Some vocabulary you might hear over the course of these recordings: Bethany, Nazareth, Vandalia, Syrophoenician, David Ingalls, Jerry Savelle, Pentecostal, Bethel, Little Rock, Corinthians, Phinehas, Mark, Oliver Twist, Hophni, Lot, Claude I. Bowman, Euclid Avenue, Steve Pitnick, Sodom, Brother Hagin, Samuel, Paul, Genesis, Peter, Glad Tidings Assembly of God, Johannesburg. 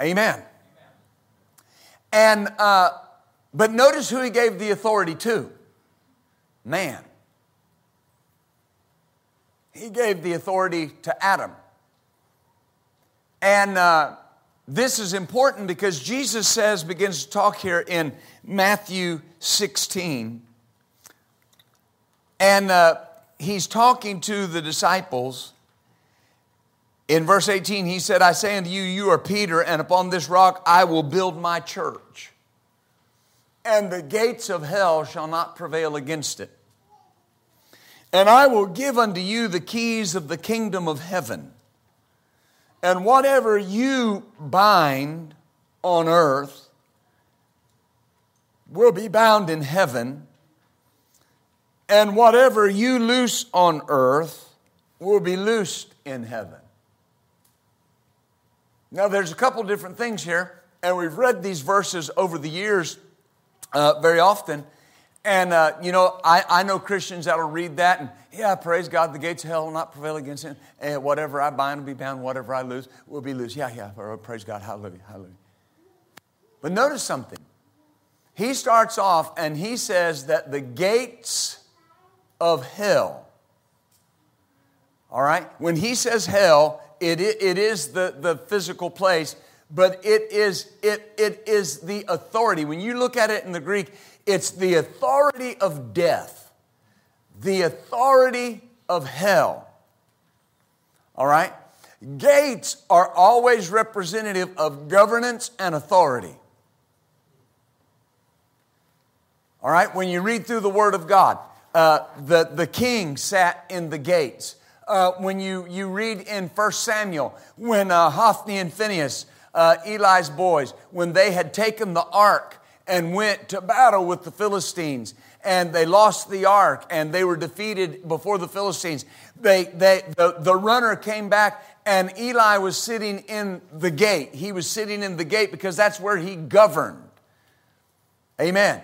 Amen. And, but notice who he gave the authority to. Man. He gave the authority to Adam. And this is important because Jesus says, begins to talk here in Matthew 16. And he's talking to the disciples. In verse 18, he said, I say unto you, you are Peter, and upon this rock I will build my church. And the gates of hell shall not prevail against it. And I will give unto you the keys of the kingdom of heaven. And whatever you bind on earth will be bound in heaven. And whatever you loose on earth will be loosed in heaven. Now, there's a couple different things here, and we've read these verses over the years very often. And, you know, I know Christians that'll read that and, yeah, praise God, the gates of hell will not prevail against him. And whatever I bind will be bound, whatever I loose will be loose. Yeah, yeah, praise God, hallelujah, hallelujah. But notice something. He starts off and he says that the gates of hell, all right? When he says hell, it is the physical place, but it is the authority. When you look at it in the Greek, it's the authority of death, the authority of hell. All right? Gates are always representative of governance and authority. All right? When you read through the Word of God, the king sat in the gates. When you read in 1 Samuel, when Hophni and Phinehas, Eli's boys, when they had taken the ark and went to battle with the Philistines, and they lost the ark, and they were defeated before the Philistines. The runner came back, and Eli was sitting in the gate. He was sitting in the gate because that's where he governed. Amen.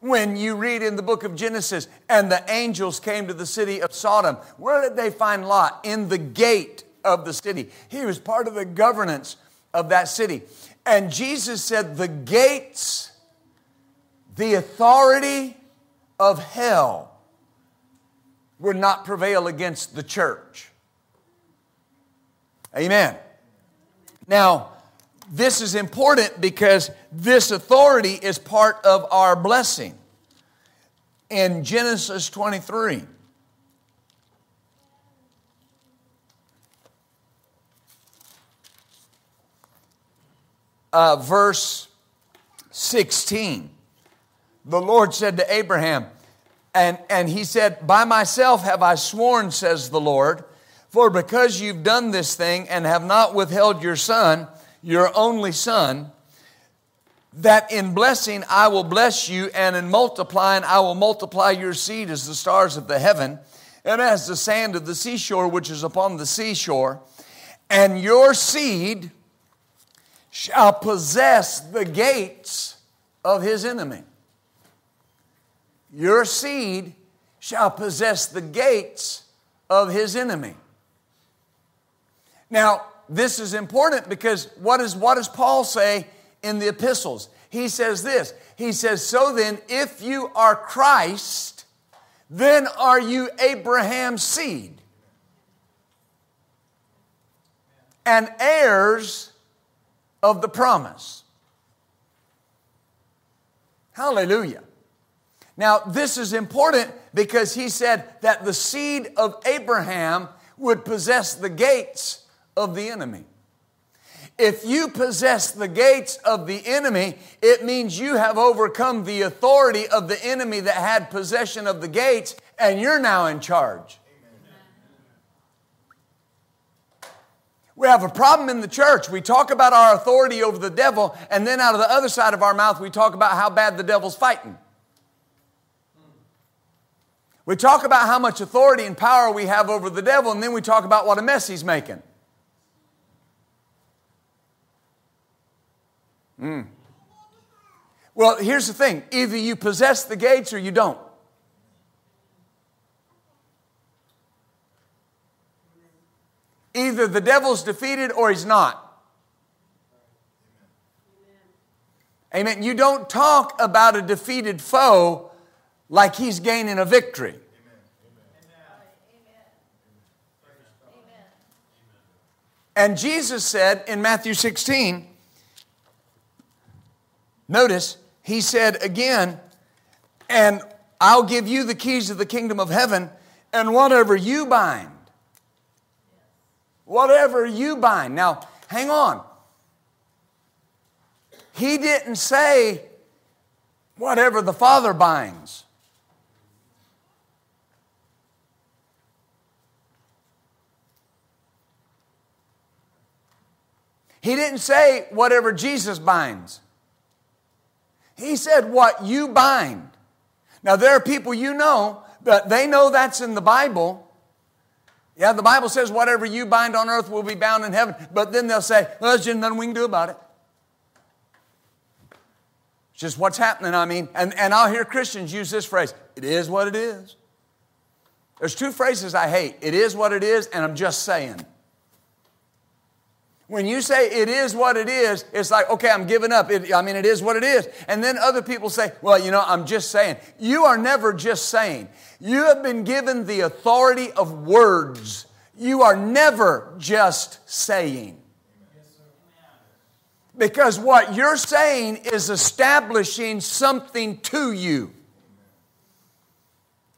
When you read in the book of Genesis, and the angels came to the city of Sodom, where did they find Lot? In the gate of the city. He was part of the governance of that city. And Jesus said, the gates, the authority of hell would not prevail against the church. Amen. Now, this is important because this authority is part of our blessing. In Genesis 23, verse 16, the Lord said to Abraham, and he said, by myself have I sworn, says the Lord, for because you've done this thing and have not withheld your son, your only son, that in blessing I will bless you, and in multiplying I will multiply your seed as the stars of the heaven and as the sand of the seashore which is upon the seashore, and your seed shall possess the gates of his enemy. Your seed shall possess the gates of his enemy. Now, this is important because what does Paul say in the epistles? He says this. He says, so then, if you are Christ, then are you Abraham's seed, and heirs of the promise. Hallelujah. Now, this is important because he said that the seed of Abraham would possess the gates of the enemy. If you possess the gates of the enemy, it means you have overcome the authority of the enemy that had possession of the gates, and you're now in charge. We have a problem in the church. We talk about our authority over the devil, and then out of the other side of our mouth, we talk about how bad the devil's fighting. We talk about how much authority and power we have over the devil, and then we talk about what a mess he's making. Well, here's the thing. Either you possess the gates or you don't. Either the devil's defeated or he's not. Amen. You don't talk about a defeated foe like he's gaining a victory. And Jesus said in Matthew 16, notice, he said again, and I'll give you the keys of the kingdom of heaven, and whatever you bind, whatever you bind. Now, hang on. He didn't say whatever the Father binds. He didn't say whatever Jesus binds. He said what you bind. Now, there are people you know that they know that's in the Bible. Yeah, the Bible says whatever you bind on earth will be bound in heaven. But then they'll say, well, there's just nothing we can do about it. It's just what's happening, I mean. And I'll hear Christians use this phrase, it is what it is. There's two phrases I hate. It is what it is, and I'm just saying. When you say it is what it is, it's like, okay, I'm giving up. It is what it is. And then other people say, well, you know, I'm just saying. You are never just saying. You have been given the authority of words. You are never just saying. Because what you're saying is establishing something to you.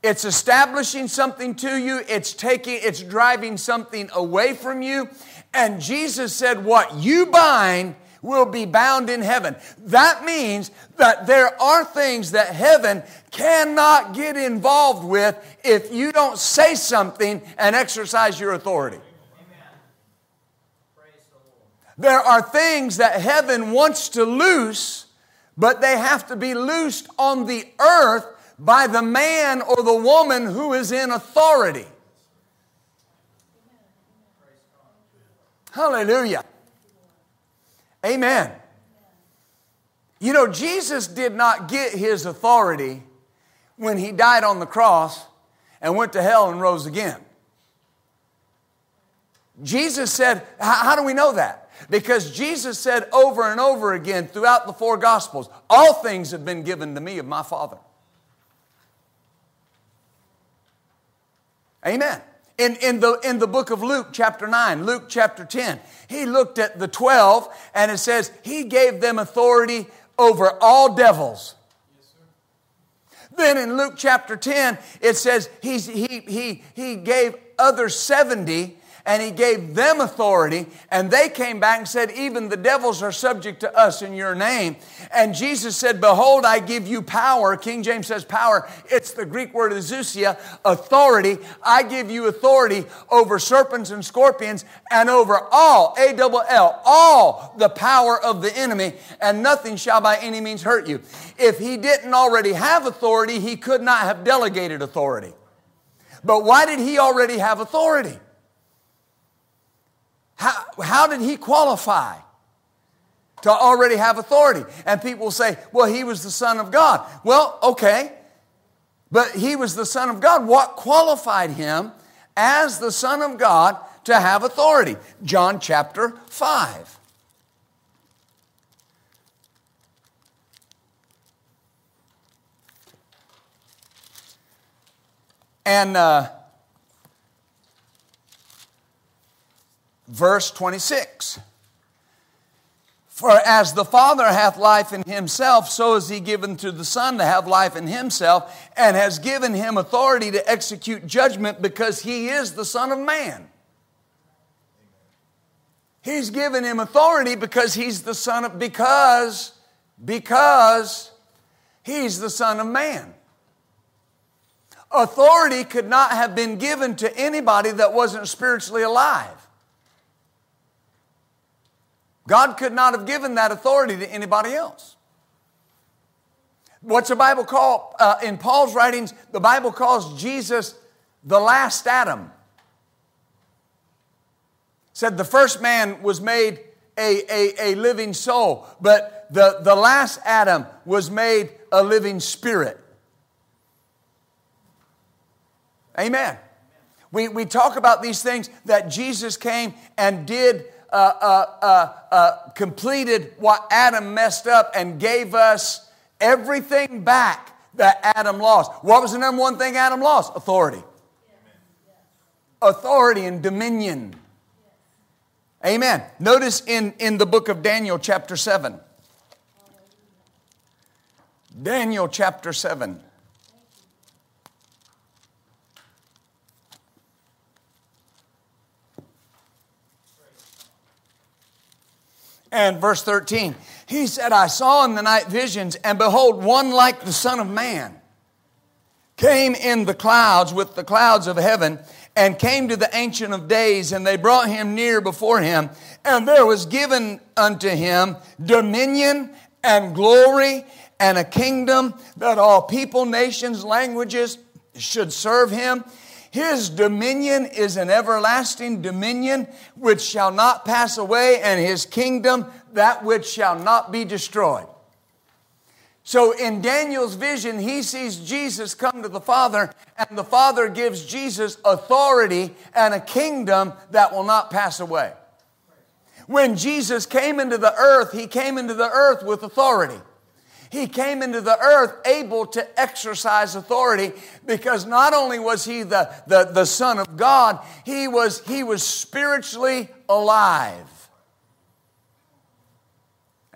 It's establishing something to you. It's driving something away from you. And Jesus said, what you bind will be bound in heaven. That means that there are things that heaven cannot get involved with if you don't say something and exercise your authority. Amen. Praise the Lord. There are things that heaven wants to loose, but they have to be loosed on the earth by the man or the woman who is in authority. Hallelujah. Amen. You know, Jesus did not get his authority when he died on the cross and went to hell and rose again. Jesus said, how do we know that? Because Jesus said over and over again throughout the four Gospels, all things have been given to me of my Father. Amen. In the book of Luke, chapter 9, Luke, chapter 10, he looked at the 12, and it says he gave them authority over all devils. Yes, sir. Then in Luke, chapter 10, it says he gave other 70, and he gave them authority, and they came back and said, even the devils are subject to us in your name. And Jesus said, behold, I give you power. King James says power. It's the Greek word exousia, authority. I give you authority over serpents and scorpions and over all, A-double-L, all the power of the enemy, and nothing shall by any means hurt you. If he didn't already have authority, he could not have delegated authority. But why did he already have authority? How did he qualify to already have authority? And people say, well, he was the Son of God. Well, okay, but he was the Son of God. What qualified him as the Son of God to have authority? John chapter 5. And Verse 26, for as the Father hath life in himself, so is he given to the Son to have life in himself, and has given him authority to execute judgment because he is the Son of Man. He's given him authority because he's the Son of, because he's the Son of Man. Authority could not have been given to anybody that wasn't spiritually alive. God could not have given that authority to anybody else. What's the Bible call, in Paul's writings, the Bible calls Jesus the last Adam. Said the first man was made a living soul, but the last Adam was made a living spirit. Amen. We talk about these things that Jesus came and did completed what Adam messed up and gave us everything back that Adam lost. What was the number one thing Adam lost? Authority. Authority and dominion. Amen. Notice in the book of Daniel chapter 7. Daniel chapter 7. And verse 13, he said, I saw in the night visions, and behold, one like the Son of Man came in the clouds with the clouds of heaven and came to the Ancient of Days, and they brought him near before him. And there was given unto him dominion and glory and a kingdom that all people, nations, languages should serve him. His dominion is an everlasting dominion which shall not pass away, and his kingdom that which shall not be destroyed. So in Daniel's vision, he sees Jesus come to the Father, and the Father gives Jesus authority and a kingdom that will not pass away. When Jesus came into the earth, he came into the earth with authority. He came into the earth able to exercise authority, because not only was he the Son of God, he was spiritually alive.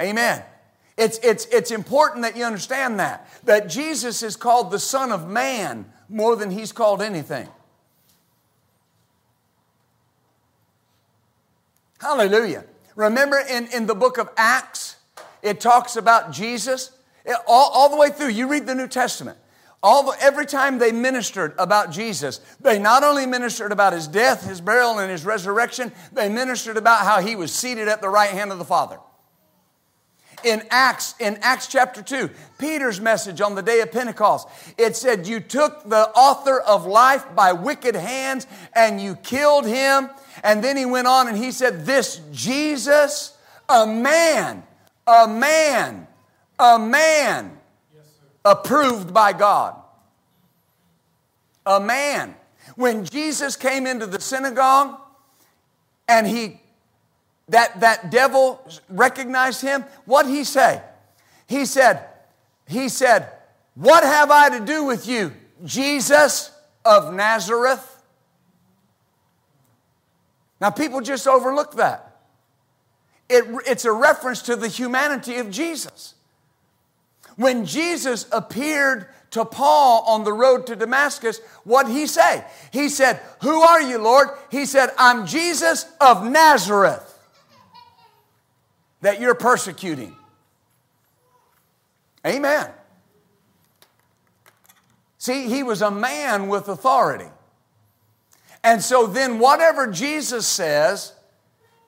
Amen. It's important that you understand that Jesus is called the Son of Man more than he's called anything. Hallelujah. Remember in the book of Acts, it talks about Jesus. All the way through, you read the New Testament. Every time they ministered about Jesus, they not only ministered about his death, his burial, and his resurrection, they ministered about how he was seated at the right hand of the Father. In Acts chapter 2, Peter's message on the day of Pentecost, it said, you took the author of life by wicked hands and you killed him. And then he went on and he said, this Jesus, a man, yes, approved by God. A man. When Jesus came into the synagogue and that devil recognized him, what'd he say? He said, what have I to do with you, Jesus of Nazareth? Now people just overlook that. It's a reference to the humanity of Jesus. When Jesus appeared to Paul on the road to Damascus, what did he say? He said, who are you, Lord? He said, I'm Jesus of Nazareth that you're persecuting. Amen. See, he was a man with authority. And so then whatever Jesus says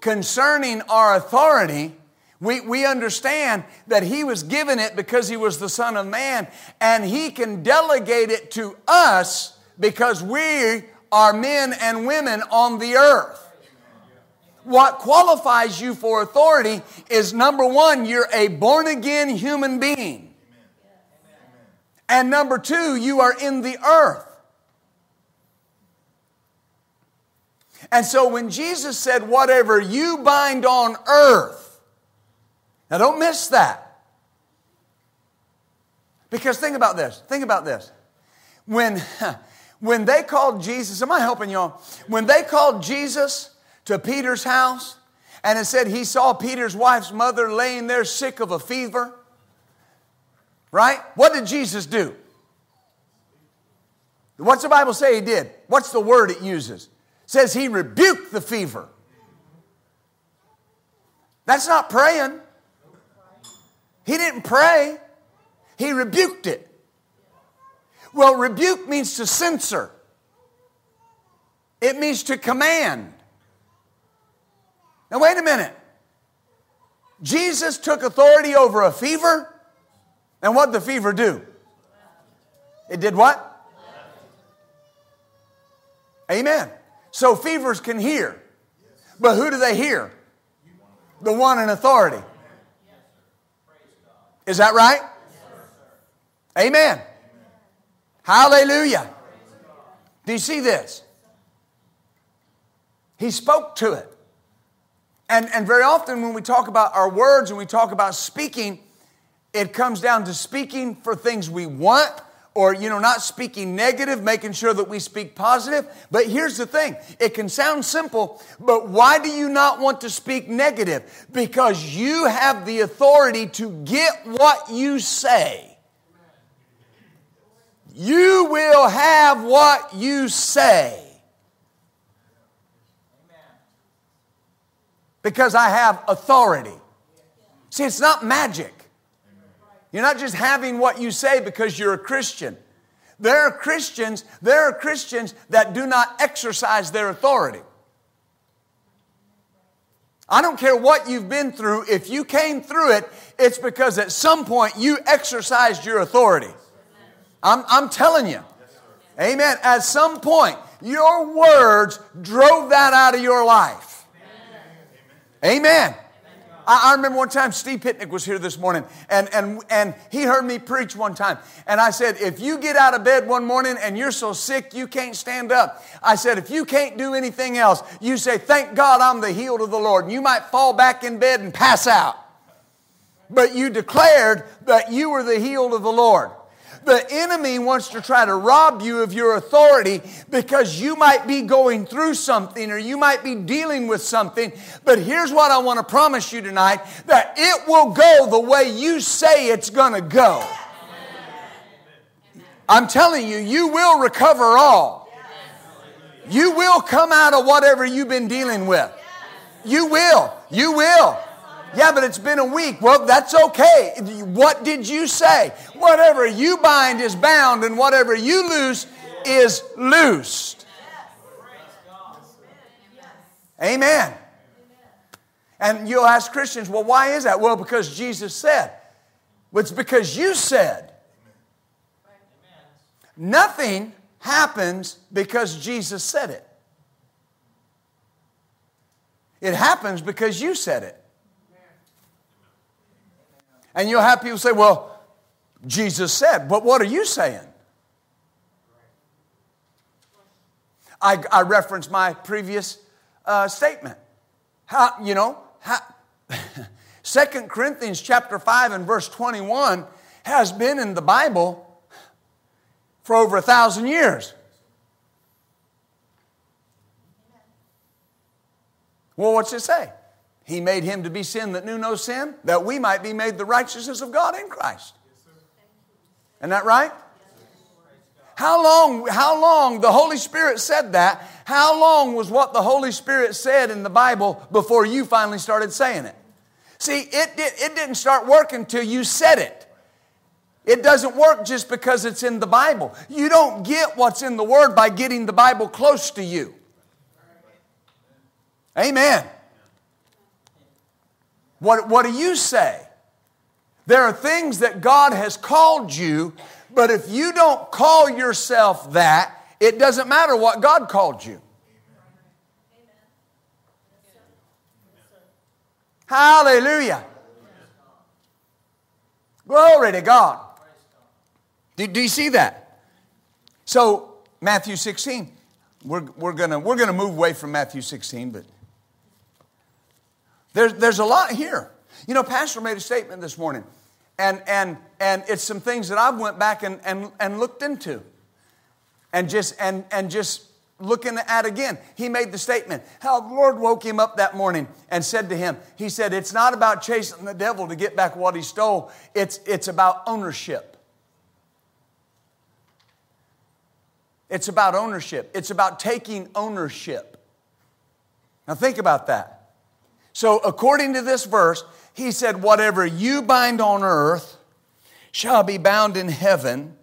concerning our authority, we understand that he was given it because he was the Son of Man, and he can delegate it to us because we are men and women on the earth. What qualifies you for authority is, number one, you're a born-again human being. And number two, you are in the earth. And so when Jesus said, whatever you bind on earth, now don't miss that. Because think about this. When they called Jesus, am I helping y'all? When they called Jesus to Peter's house, and it said he saw Peter's wife's mother laying there sick of a fever, right? What did Jesus do? What's the Bible say he did? What's the word it uses? Says he rebuked the fever. That's not praying. He didn't pray. He rebuked it. Well, rebuke means to censor. It means to command. Now, wait a minute. Jesus took authority over a fever, and what did the fever do? It did what? Amen. So fevers can hear. But who do they hear? The one in authority. Is that right? Amen. Hallelujah. Do you see this? He spoke to it. And very often when we talk about our words and we talk about speaking, it comes down to speaking for things we want, or, you know, not speaking negative, making sure that we speak positive. But here's the thing. It can sound simple, but why do you not want to speak negative? Because you have the authority to get what you say. You will have what you say. Because I have authority. See, it's not magic. You're not just having what you say because you're a Christian. There are Christians that do not exercise their authority. I don't care what you've been through. If you came through it, it's because at some point you exercised your authority. I'm telling you. Amen. At some point, your words drove that out of your life. Amen. I remember one time Steve Pitnick was here this morning, and he heard me preach one time. And I said, if you get out of bed one morning and you're so sick you can't stand up, I said, if you can't do anything else, you say, thank God I'm the healed of the Lord. And you might fall back in bed and pass out. But you declared that you were the healed of the Lord. The enemy wants to try to rob you of your authority because you might be going through something or you might be dealing with something. But here's what I want to promise you tonight, that it will go the way you say it's going to go. I'm telling you, you will recover all. You will come out of whatever you've been dealing with. You will. You will. Yeah, but it's been a week. Well, that's okay. What did you say? Whatever you bind is bound, and whatever you loose is loosed. Amen. And you'll ask Christians, well, why is that? Well, because Jesus said. It's because you said. Nothing happens because Jesus said it. It happens because you said it. And you'll have people say, well, Jesus said, but what are you saying? I reference my previous statement. How 2 Corinthians chapter 5 and verse 21 has been in the Bible for over 1,000 years. Well, what's it say? He made him to be sin that knew no sin, that we might be made the righteousness of God in Christ. Isn't that right? How long the Holy Spirit said that, how long was what the Holy Spirit said in the Bible before you finally started saying it? See, it didn't start working till you said it. It doesn't work just because it's in the Bible. You don't get what's in the Word by getting the Bible close to you. Amen. What do you say? There are things that God has called you, but if you don't call yourself that, it doesn't matter what God called you. Hallelujah. Glory to God. Do you see that? So, Matthew 16. We're gonna move away from Matthew 16, but... There's a lot here. You know, Pastor made a statement this morning, and it's some things that I've went back and looked into, and just looking at again. He made the statement how the Lord woke him up that morning and said to him, he said, it's not about chasing the devil to get back what he stole. It's about ownership. It's about ownership. It's about taking ownership. Now think about that. So according to this verse, he said, whatever you bind on earth shall be bound in heaven,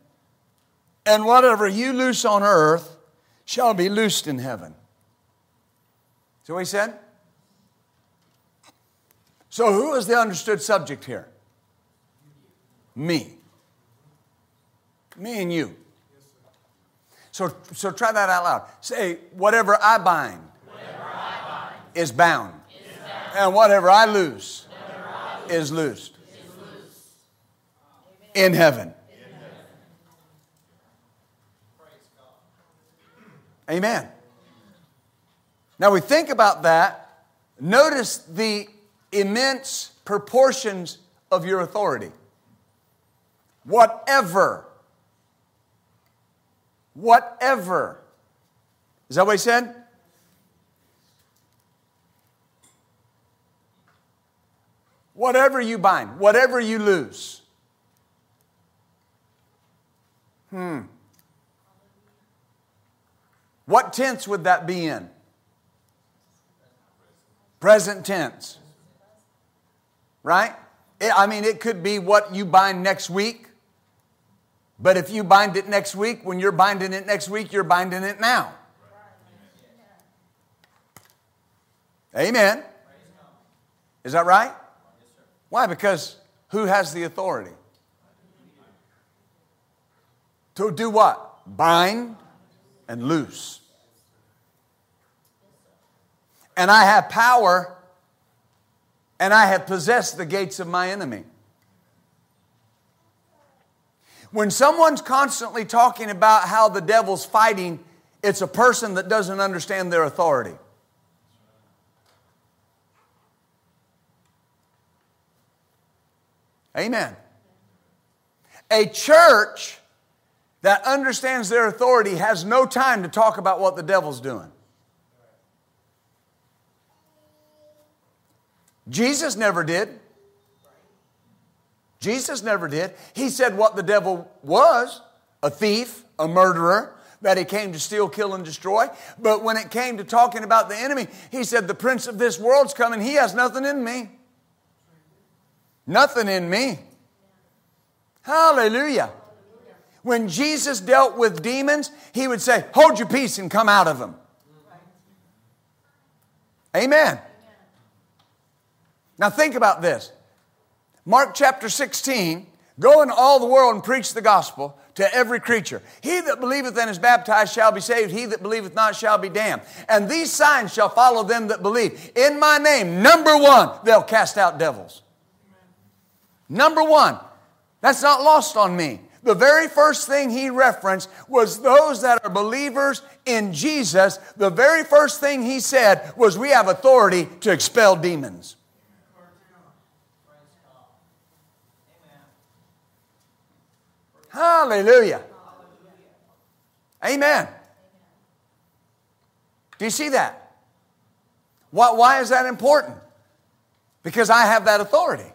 and whatever you loose on earth shall be loosed in heaven. See what he said? So who is the understood subject here? Me. Me and you. So try that out loud. Say, whatever I bind, is bound. And whatever I loose is loosed in heaven. Amen. Now we think about that. Notice the immense proportions of your authority. Whatever. Is that what he said? Whatever you bind, whatever you lose. What tense would that be in? Present tense. Right? It could be what you bind next week. But if you bind it next week, when you're binding it next week, you're binding it now. Amen. Is that right? Why? Because who has the authority? To do what? Bind and loose. And I have power, and I have possessed the gates of my enemy. When someone's constantly talking about how the devil's fighting, it's a person that doesn't understand their authority. Amen. A church that understands their authority has no time to talk about what the devil's doing. Jesus never did. Jesus never did. He said what the devil was, a thief, a murderer, that he came to steal, kill, and destroy. But when it came to talking about the enemy, he said, the prince of this world's coming. He has nothing in me. Nothing in me. Hallelujah. When Jesus dealt with demons, he would say, hold your peace and come out of them. Amen. Now think about this. Mark chapter 16, go into all the world and preach the gospel to every creature. He that believeth and is baptized shall be saved. He that believeth not shall be damned. And these signs shall follow them that believe. In my name, number one, they'll cast out devils. Number one, that's not lost on me. The very first thing he referenced was those that are believers in Jesus. The very first thing he said was we have authority to expel demons. Hallelujah. Amen. Do you see that? Why is that important? Because I have that authority.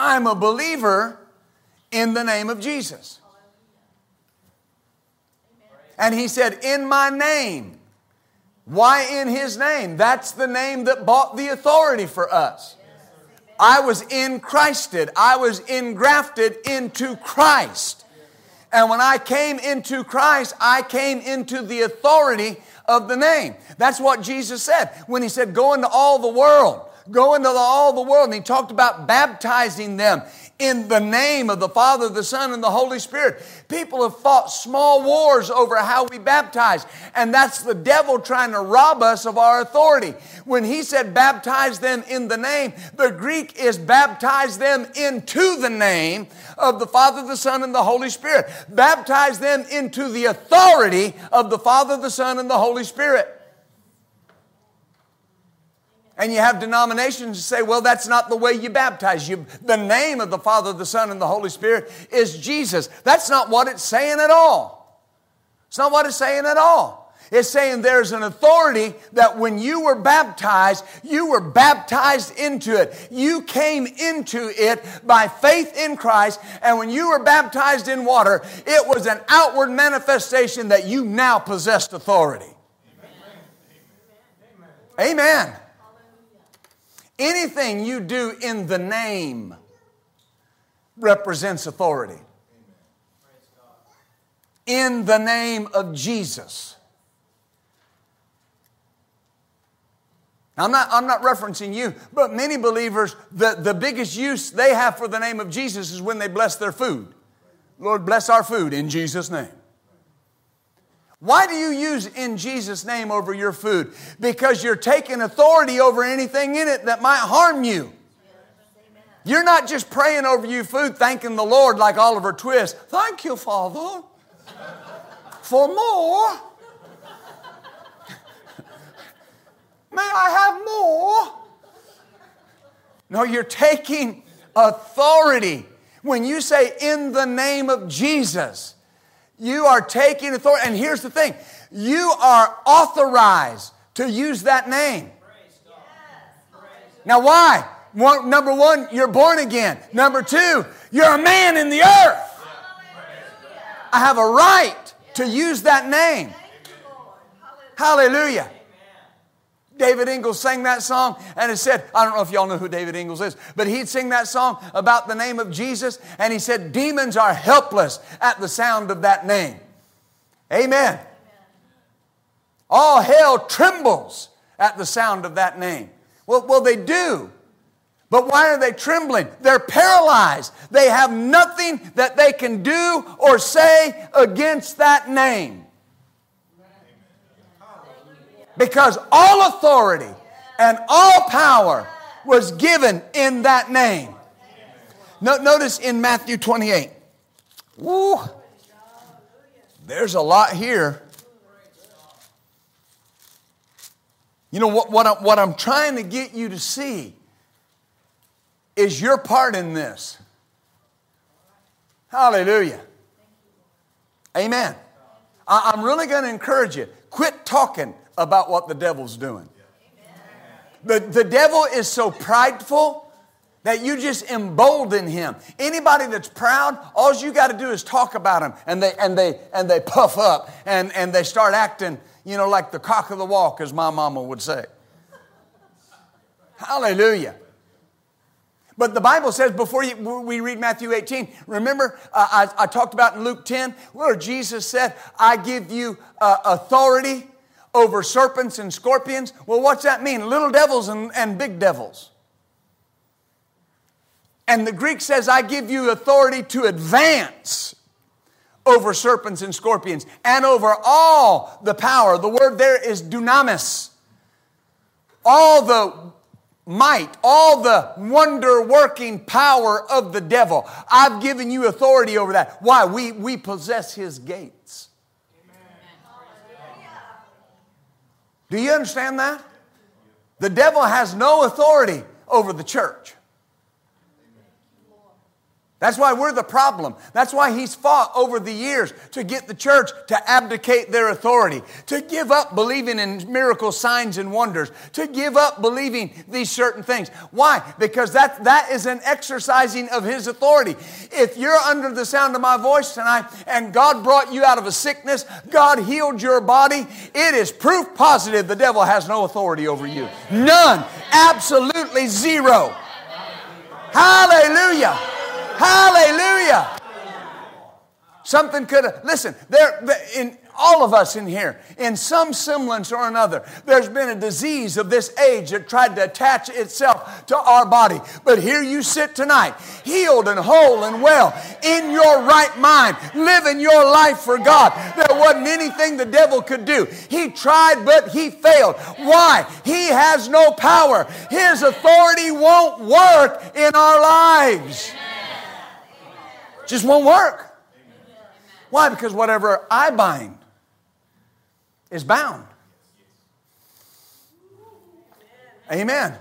I'm a believer in the name of Jesus. And he said, in my name. Why in his name? That's the name that bought the authority for us. I was in Christed. I was engrafted into Christ. And when I came into Christ, I came into the authority of the name. That's what Jesus said when he said, go into all the world. Go into all the world. And he talked about baptizing them in the name of the Father, the Son, and the Holy Spirit. People have fought small wars over how we baptize. And that's the devil trying to rob us of our authority. When he said baptize them in the name, the Greek is baptize them into the name of the Father, the Son, and the Holy Spirit. Baptize them into the authority of the Father, the Son, and the Holy Spirit. And you have denominations that say, well, that's not the way you baptize. The name of the Father, the Son, and the Holy Spirit is Jesus. That's not what it's saying at all. It's not what it's saying at all. It's saying there's an authority that when you were baptized into it. You came into it by faith in Christ. And when you were baptized in water, it was an outward manifestation that you now possessed authority. Amen. Anything you do in the name represents authority. In the name of Jesus. Now, I'm not referencing you, but many believers, the biggest use they have for the name of Jesus is when they bless their food. Lord, bless our food in Jesus' name. Why do you use in Jesus' name over your food? Because you're taking authority over anything in it that might harm you. You're not just praying over your food, thanking the Lord like Oliver Twist. Thank you, Father, for more. May I have more? No, you're taking authority. When you say, in the name of Jesus, you are taking authority. And here's the thing. You are authorized to use that name. Now, why? One, number one, you're born again. Number two, you're a man in the earth. I have a right to use that name. Hallelujah. David Ingalls sang that song, and it said, I don't know if y'all know who David Ingalls is, but he'd sing that song about the name of Jesus, and he said, demons are helpless at the sound of that name. Amen. All hell trembles at the sound of that name. Well, they do. But why are they trembling? They're paralyzed. They have nothing that they can do or say against that name. Because all authority and all power was given in that name. Notice in Matthew 28. Woo, there's a lot here. You know, what I'm trying to get you to see is your part in this. Hallelujah. Amen. I'm really going to encourage you. Quit talking about what the devil's doing. The devil is so prideful that you just embolden him. Anybody that's proud, all you got to do is talk about him, and they puff up and they start acting, you know, like the cock of the walk, as my mama would say. Hallelujah. But the Bible says, we read Matthew 18, remember I talked about in Luke 10, where Jesus said, I give you authority over serpents and scorpions. Well, what's that mean? Little devils and big devils. And the Greek says, I give you authority to advance over serpents and scorpions and over all the power. The word there is dunamis. All the might, all the wonder-working power of the devil. I've given you authority over that. Why? We possess his gates. Amen. Do you understand that? The devil has no authority over the church. That's why we're the problem. That's why he's fought over the years to get the church to abdicate their authority, to give up believing in miracles, signs, and wonders, to give up believing these certain things. Why? Because that is an exercising of his authority. If you're under the sound of my voice tonight and God brought you out of a sickness, God healed your body, it is proof positive the devil has no authority over you. None. Absolutely zero. Hallelujah. Hallelujah. Something could have, listen, in all of us in here, in some semblance or another, there's been a disease of this age that tried to attach itself to our body. But here you sit tonight, healed and whole and well, in your right mind, living your life for God. There wasn't anything the devil could do. He tried, but he failed. Why? He has no power. His authority won't work in our lives. Just won't work. Amen. Why? Because whatever I bind is bound. Amen.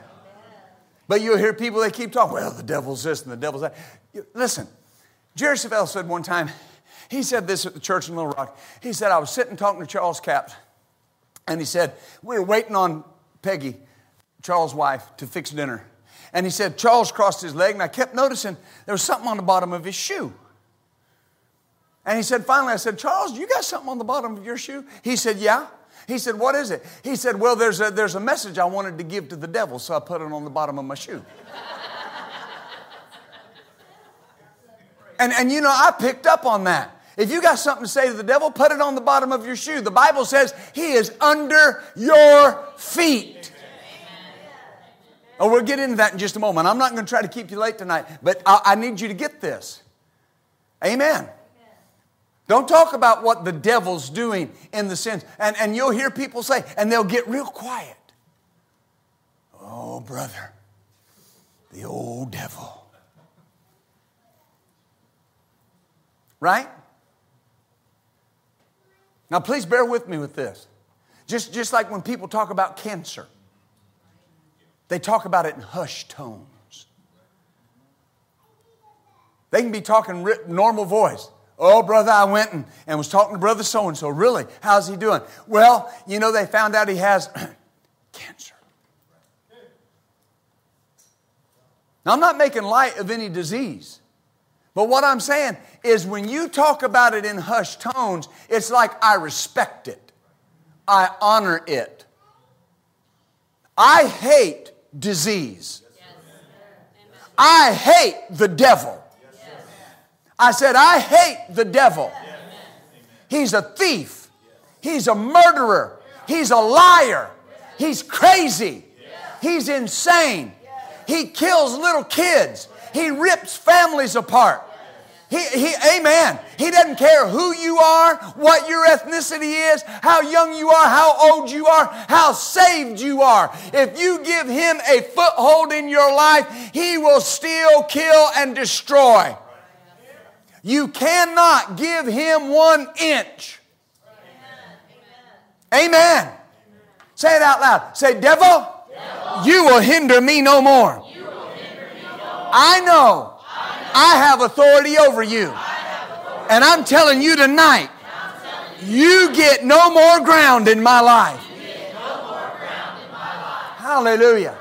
But you'll hear people, they keep talking, well, the devil's this and the devil's that. Listen, Jerry Savelle said one time, he said this at the church in Little Rock. He said, I was sitting talking to Charles Capps, and he said, we were waiting on Peggy, Charles' wife, to fix dinner. And he said, Charles crossed his leg, and I kept noticing there was something on the bottom of his shoe. And he said, finally, I said, Charles, you got something on the bottom of your shoe? He said, yeah. He said, what is it? He said, well, there's a message I wanted to give to the devil, so I put it on the bottom of my shoe. And you know, I picked up on that. If you got something to say to the devil, put it on the bottom of your shoe. The Bible says he is under your feet. Oh, we'll get into that in just a moment. I'm not going to try to keep you late tonight, but I need you to get this. Amen. Don't talk about what the devil's doing in the sense. And you'll hear people say, and they'll get real quiet. Oh, brother, the old devil. Right? Now, please bear with me with this. Just like when people talk about cancer. They talk about it in hushed tones. They can be talking normal voice. Oh, brother, I went and was talking to brother so-and-so. Really? How's he doing? Well, you know, they found out he has cancer. Now, I'm not making light of any disease. But what I'm saying is when you talk about it in hushed tones, it's like I respect it. I honor it. I hate disease. I hate the devil. I said, I hate the devil. He's a thief. He's a murderer. He's a liar. He's crazy. He's insane. He kills little kids. He rips families apart. He amen. He doesn't care who you are, what your ethnicity is, how young you are, how old you are, how saved you are. If you give him a foothold in your life, he will steal, kill, and destroy. You cannot give him 1 inch. Amen. Amen. Say it out loud. Say, devil, you will hinder me no more. I know I have authority over you. And I'm telling you tonight, you get no more ground in my life. Hallelujah.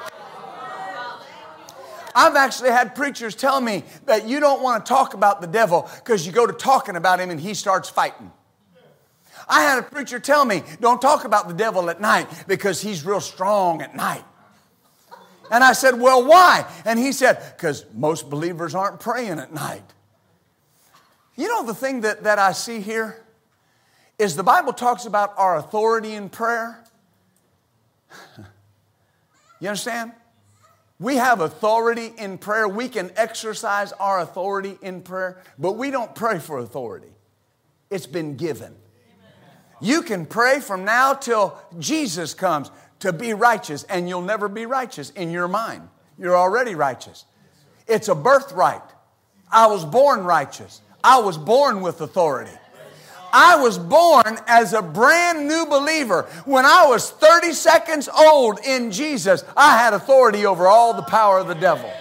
I've actually had preachers tell me that you don't want to talk about the devil because you go to talking about him and he starts fighting. I had a preacher tell me, don't talk about the devil at night because he's real strong at night. And I said, well, why? And he said, because most believers aren't praying at night. You know, the thing that I see here is the Bible talks about our authority in prayer. You understand? We have authority in prayer. We can exercise our authority in prayer, but we don't pray for authority. It's been given. You can pray from now till Jesus comes to be righteous, and you'll never be righteous in your mind. You're already righteous. It's a birthright. I was born righteous. I was born with authority. I was born as a brand new believer. When I was 30 seconds old in Jesus, I had authority over all the power of the devil.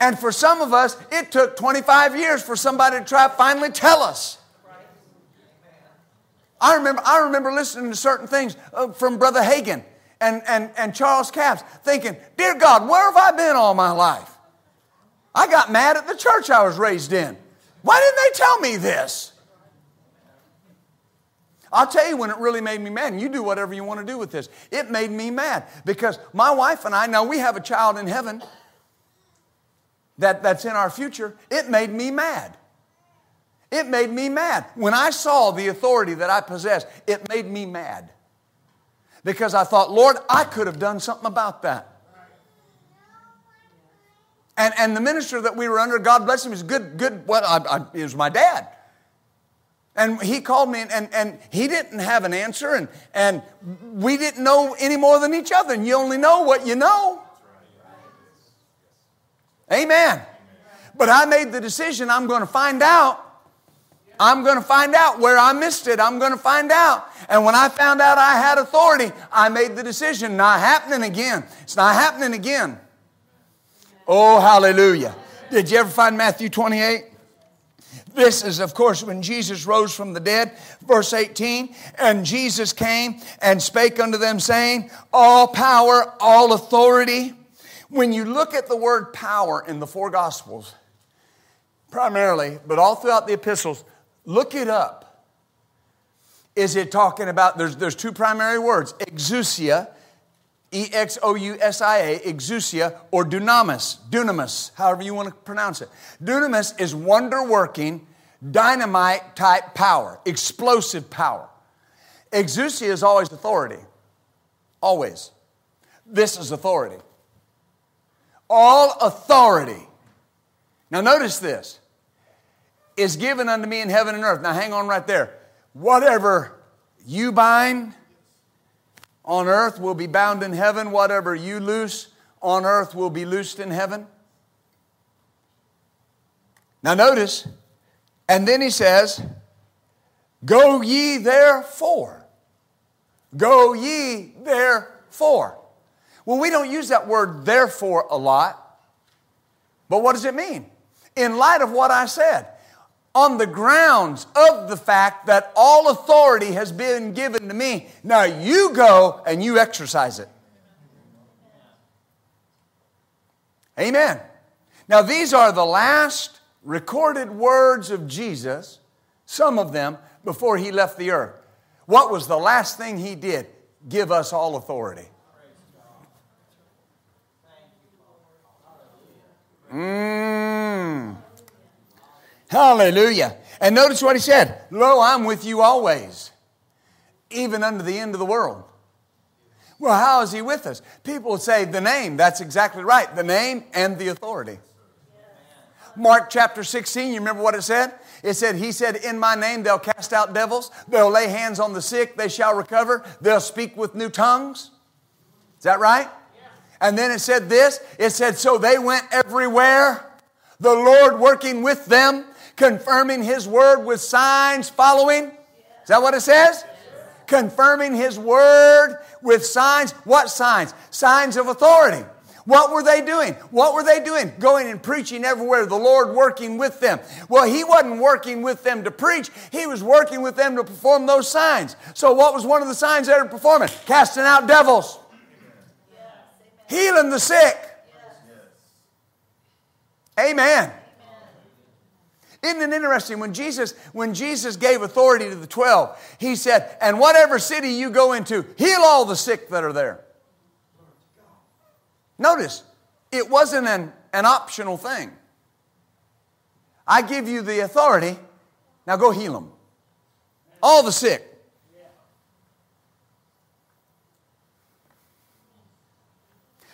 And for some of us, it took 25 years for somebody to finally tell us. I remember listening to certain things from Brother Hagin and Charles Capps, thinking, dear God, where have I been all my life? I got mad at the church I was raised in. Why didn't they tell me this? I'll tell you when it really made me mad, and you do whatever you want to do with this. It made me mad because my wife and I, now we have a child in heaven that's in our future. It made me mad. It made me mad. When I saw the authority that I possessed, it made me mad. Because I thought, Lord, I could have done something about that. And the minister that we were under, God bless him, is good. Well, it was my dad. And he called me, and he didn't have an answer, and we didn't know any more than each other. And you only know what you know. Amen. But I made the decision, I'm going to find out. I'm going to find out where I missed it. I'm going to find out. And when I found out I had authority, I made the decision. Not happening again. It's not happening again. Oh, hallelujah. Did you ever find Matthew 28? This is, of course, when Jesus rose from the dead. Verse 18, and Jesus came and spake unto them, saying, all power, all authority. When you look at the word power in the four Gospels, primarily, but all throughout the epistles, look it up. Is it talking about, there's two primary words, exousia, E-X-O-U-S-I-A, exousia, or dunamis, however you want to pronounce it. Dunamis is wonder-working, dynamite-type power, explosive power. Exousia is always authority, always. This is authority. All authority. Now notice this. Is given unto me in heaven and earth. Now hang on right there. Whatever you bind on earth will be bound in heaven. Whatever you loose on earth will be loosed in heaven. Now notice. And then he says, go ye therefore. Go ye therefore. Well, we don't use that word therefore a lot. But what does it mean? In light of what I said, on the grounds of the fact that all authority has been given to me, now you go and you exercise it. Amen. Now, these are the last recorded words of Jesus, some of them, before he left the earth. What was the last thing he did? Give us all authority. Hallelujah. And notice what he said. Lo, I'm with you always, even unto the end of the world. Well, how is he with us? People say the name. That's exactly right. The name and the authority. Mark chapter 16, you remember what it said? It said, he said, in my name they'll cast out devils. They'll lay hands on the sick. They shall recover. They'll speak with new tongues. Is that right? Yeah. And then it said this. It said, so they went everywhere, the Lord working with them, confirming his word with signs following. Yeah. Is that what it says? Yeah. Confirming his word with signs. What signs? Signs of authority. What were they doing? What were they doing? Going and preaching everywhere, the Lord working with them. Well, he wasn't working with them to preach. He was working with them to perform those signs. So what was one of the signs they were performing? Casting out devils. Yeah. Healing the sick. Yeah. Amen. Isn't it interesting? When Jesus gave authority to the 12, he said, and whatever city you go into, heal all the sick that are there. Notice, it wasn't an optional thing. I give you the authority, now go heal them. All the sick.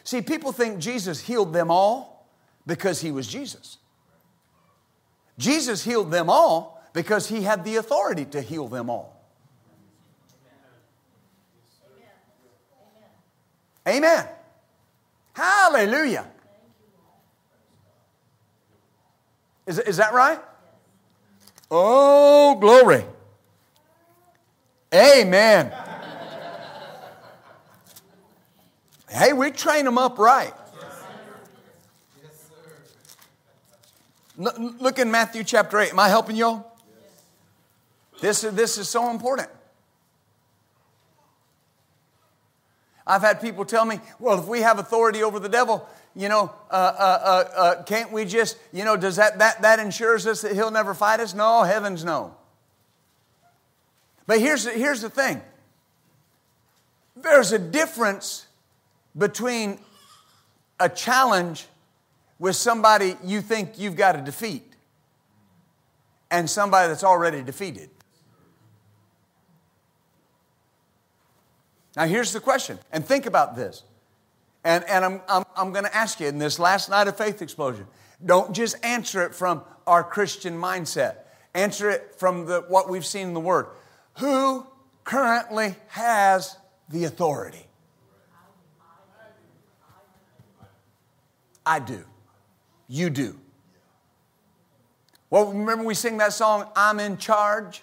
See, people think Jesus healed them all because he was Jesus. Jesus healed them all because he had the authority to heal them all. Amen. Hallelujah. Is that right? Oh, glory. Amen. Hey, we train them up right. Look in Matthew chapter 8. Am I helping y'all? Yes. This is so important. I've had people tell me, well, if we have authority over the devil, can't we just, does that ensures us that he'll never fight us? No, heavens no. But here's the thing. There's a difference between a challenge with somebody you think you've got to defeat and somebody that's already defeated. Now here's the question, and think about this. And I'm going to ask you in this last night of Faith Explosion, don't just answer it from our Christian mindset. Answer it from what we've seen in the Word. Who currently has the authority? I do. You do. Well, remember we sing that song, I'm in charge?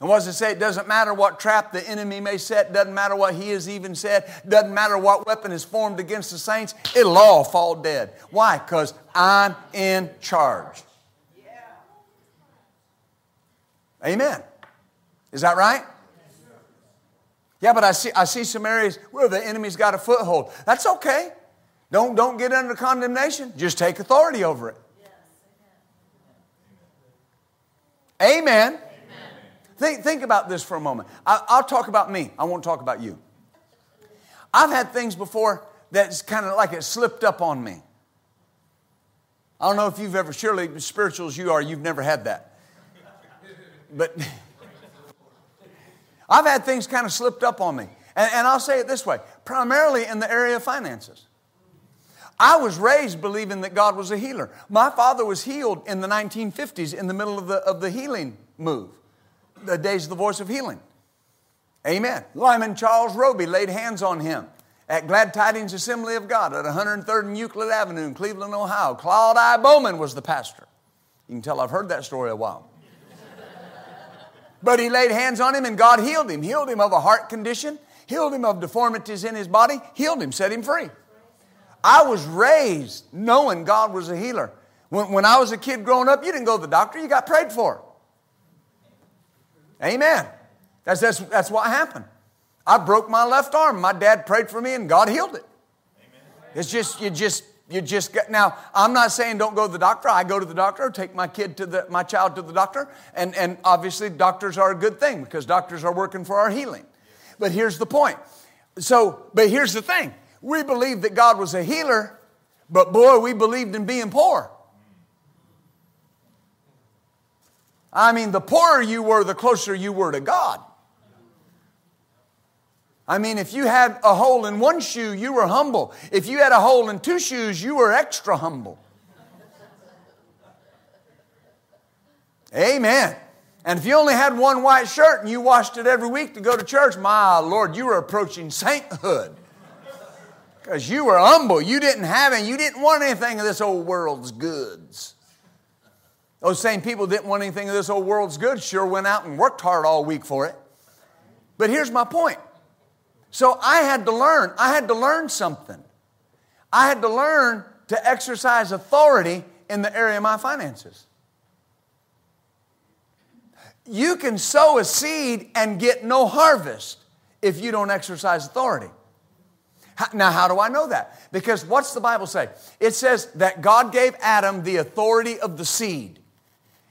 And what does it say? It doesn't matter what trap the enemy may set. Doesn't matter what he has even said. Doesn't matter what weapon is formed against the saints. It'll all fall dead. Why? Because I'm in charge. Amen. Is that right? Yeah, but I see some areas where the enemy's got a foothold. That's okay. Don't get under condemnation. Just take authority over it. Amen. Think about this for a moment. I'll talk about me. I won't talk about you. I've had things before that's kind of like it slipped up on me. I don't know if you've ever, surely spiritual as you are, you've never had that. But I've had things kind of slipped up on me. And I'll say it this way, primarily in the area of finances. I was raised believing that God was a healer. My father was healed in the 1950s in the middle of the healing move. The days of the voice of healing. Amen. Lyman Charles Roby laid hands on him at Glad Tidings Assembly of God at 103rd and Euclid Avenue in Cleveland, Ohio. Claude I. Bowman was the pastor. You can tell I've heard that story a while. But he laid hands on him and God healed him of a heart condition, healed him of deformities in his body, healed him, set him free. I was raised knowing God was a healer. When I was a kid growing up, you didn't go to the doctor, you got prayed for. Amen. That's what happened. I broke my left arm. My dad prayed for me and God healed it. Amen. It's just, you just get, now I'm not saying don't go to the doctor. I go to the doctor, or take my child to the doctor. And obviously doctors are a good thing because doctors are working for our healing. But here's the point. But here's the thing. We believed that God was a healer, but boy, we believed in being poor. I mean, the poorer you were, the closer you were to God. I mean, if you had a hole in one shoe, you were humble. If you had a hole in two shoes, you were extra humble. Amen. And if you only had one white shirt and you washed it every week to go to church, my Lord, you were approaching sainthood. Because you were humble. You didn't have it. You didn't want anything of this old world's goods. Those same people didn't want anything of this old world's goods. Sure went out and worked hard all week for it. But here's my point. So I had to learn something. I had to learn to exercise authority in the area of my finances. You can sow a seed and get no harvest if you don't exercise authority. Now, how do I know that? Because what's the Bible say? It says that God gave Adam the authority of the seed.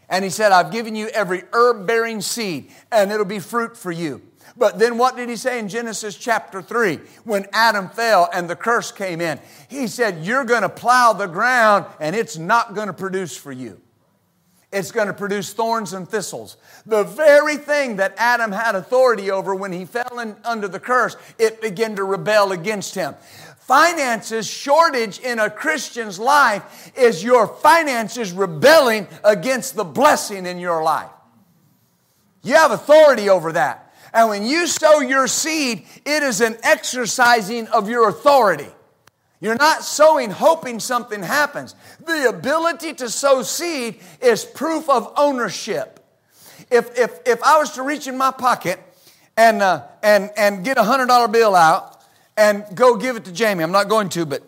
And he said, I've given you every herb-bearing seed, and it'll be fruit for you. But then what did he say in Genesis chapter 3 when Adam fell and the curse came in? He said, you're going to plow the ground, and it's not going to produce for you. It's going to produce thorns and thistles. The very thing that Adam had authority over when he fell under the curse, it began to rebel against him. Finances shortage in a Christian's life is your finances rebelling against the blessing in your life. You have authority over that. And when you sow your seed, it is an exercising of your authority. You're not sowing hoping something happens. The ability to sow seed is proof of ownership. If I was to reach in my pocket and get a $100 bill out and go give it to Jamie, I'm not going to, but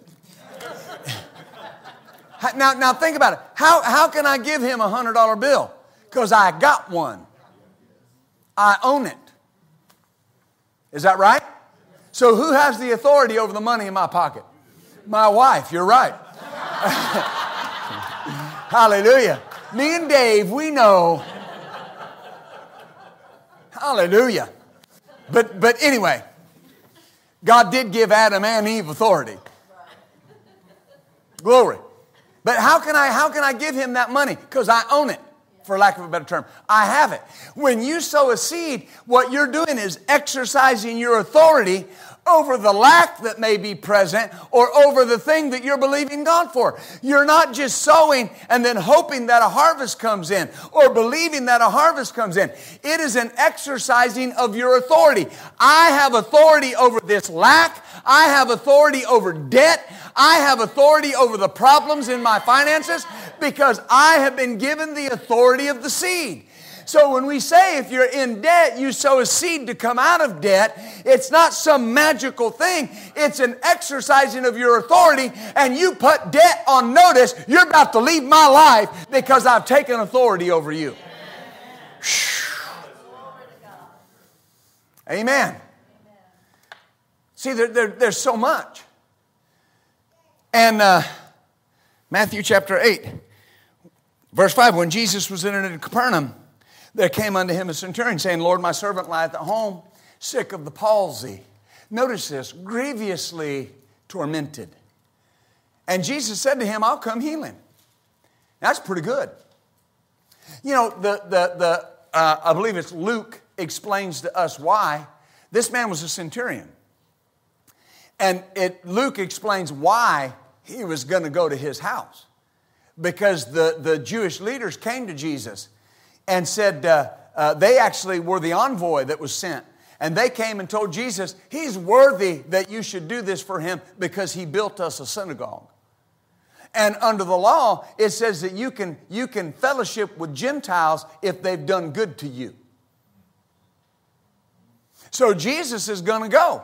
now think about it. How can I give him a $100 bill? Because I got one. I own it. Is that right? So who has the authority over the money in my pocket? My wife, you're right. Hallelujah. Me and Dave, we know. Hallelujah. But anyway, God did give Adam and Eve authority. Glory. But how can I give him that money? Because I own it, for lack of a better term. I have it. When you sow a seed, what you're doing is exercising your authority over the lack that may be present or over the thing that you're believing God for. You're not just sowing and then hoping that a harvest comes in or believing that a harvest comes in. It is an exercising of your authority. I have authority over this lack. I have authority over debt. I have authority over the problems in my finances because I have been given the authority of the seed. So when we say if you're in debt, you sow a seed to come out of debt, it's not some magical thing. It's an exercising of your authority, and you put debt on notice. You're about to leave my life because I've taken authority over you. Amen. See, there's so much. And Matthew chapter 8, verse 5, when Jesus was entered into Capernaum, there came unto him a centurion, saying, Lord, my servant lieth at home, sick of the palsy. Notice this, grievously tormented. And Jesus said to him, I'll come heal him. That's pretty good. You know, I believe it's Luke explains to us why. This man was a centurion. And Luke explains why he was going to go to his house. Because the Jewish leaders came to Jesus and said, they actually were the envoy that was sent. And they came and told Jesus, he's worthy that you should do this for him because he built us a synagogue. And under the law, it says that you can fellowship with Gentiles if they've done good to you. So Jesus is going to go.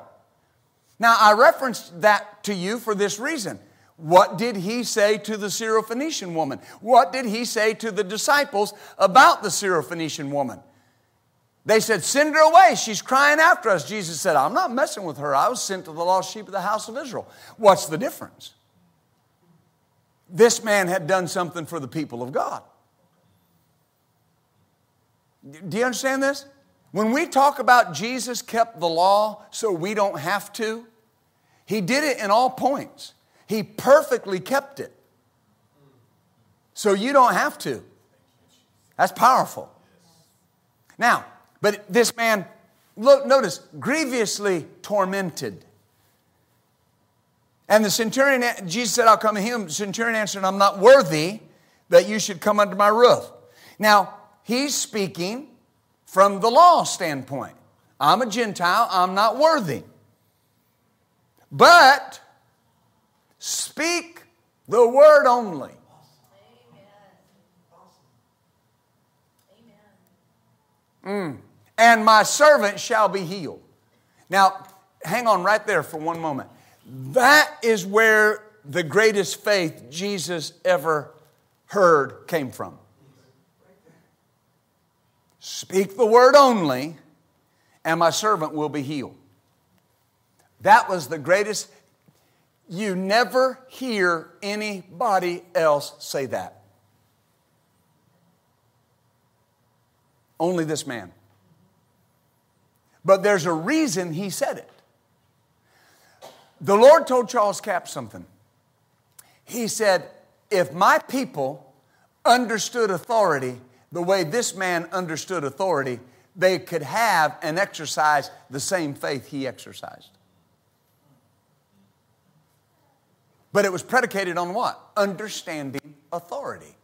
Now, I referenced that to you for this reason. What did he say to the Syrophoenician woman? What did he say to the disciples about the Syrophoenician woman? They said, send her away. She's crying after us. Jesus said, I'm not messing with her. I was sent to the lost sheep of the house of Israel. What's the difference? This man had done something for the people of God. Do you understand this? When we talk about Jesus kept the law so we don't have to, he did it in all points. He perfectly kept it. So you don't have to. That's powerful. Now, but this man, look, notice, grievously tormented. And the centurion, Jesus said, I'll come to him. The centurion answered, I'm not worthy that you should come under my roof. Now, he's speaking from the law standpoint. I'm a Gentile. I'm not worthy. But speak the word only. Amen. And my servant shall be healed. Now, hang on right there for one moment. That is where the greatest faith Jesus ever heard came from. Speak the word only, and my servant will be healed. That was the greatest. You never hear anybody else say that. Only this man. But there's a reason he said it. The Lord told Charles Capps something. He said, if my people understood authority the way this man understood authority, they could have and exercise the same faith he exercised. But it was predicated on what? Understanding authority.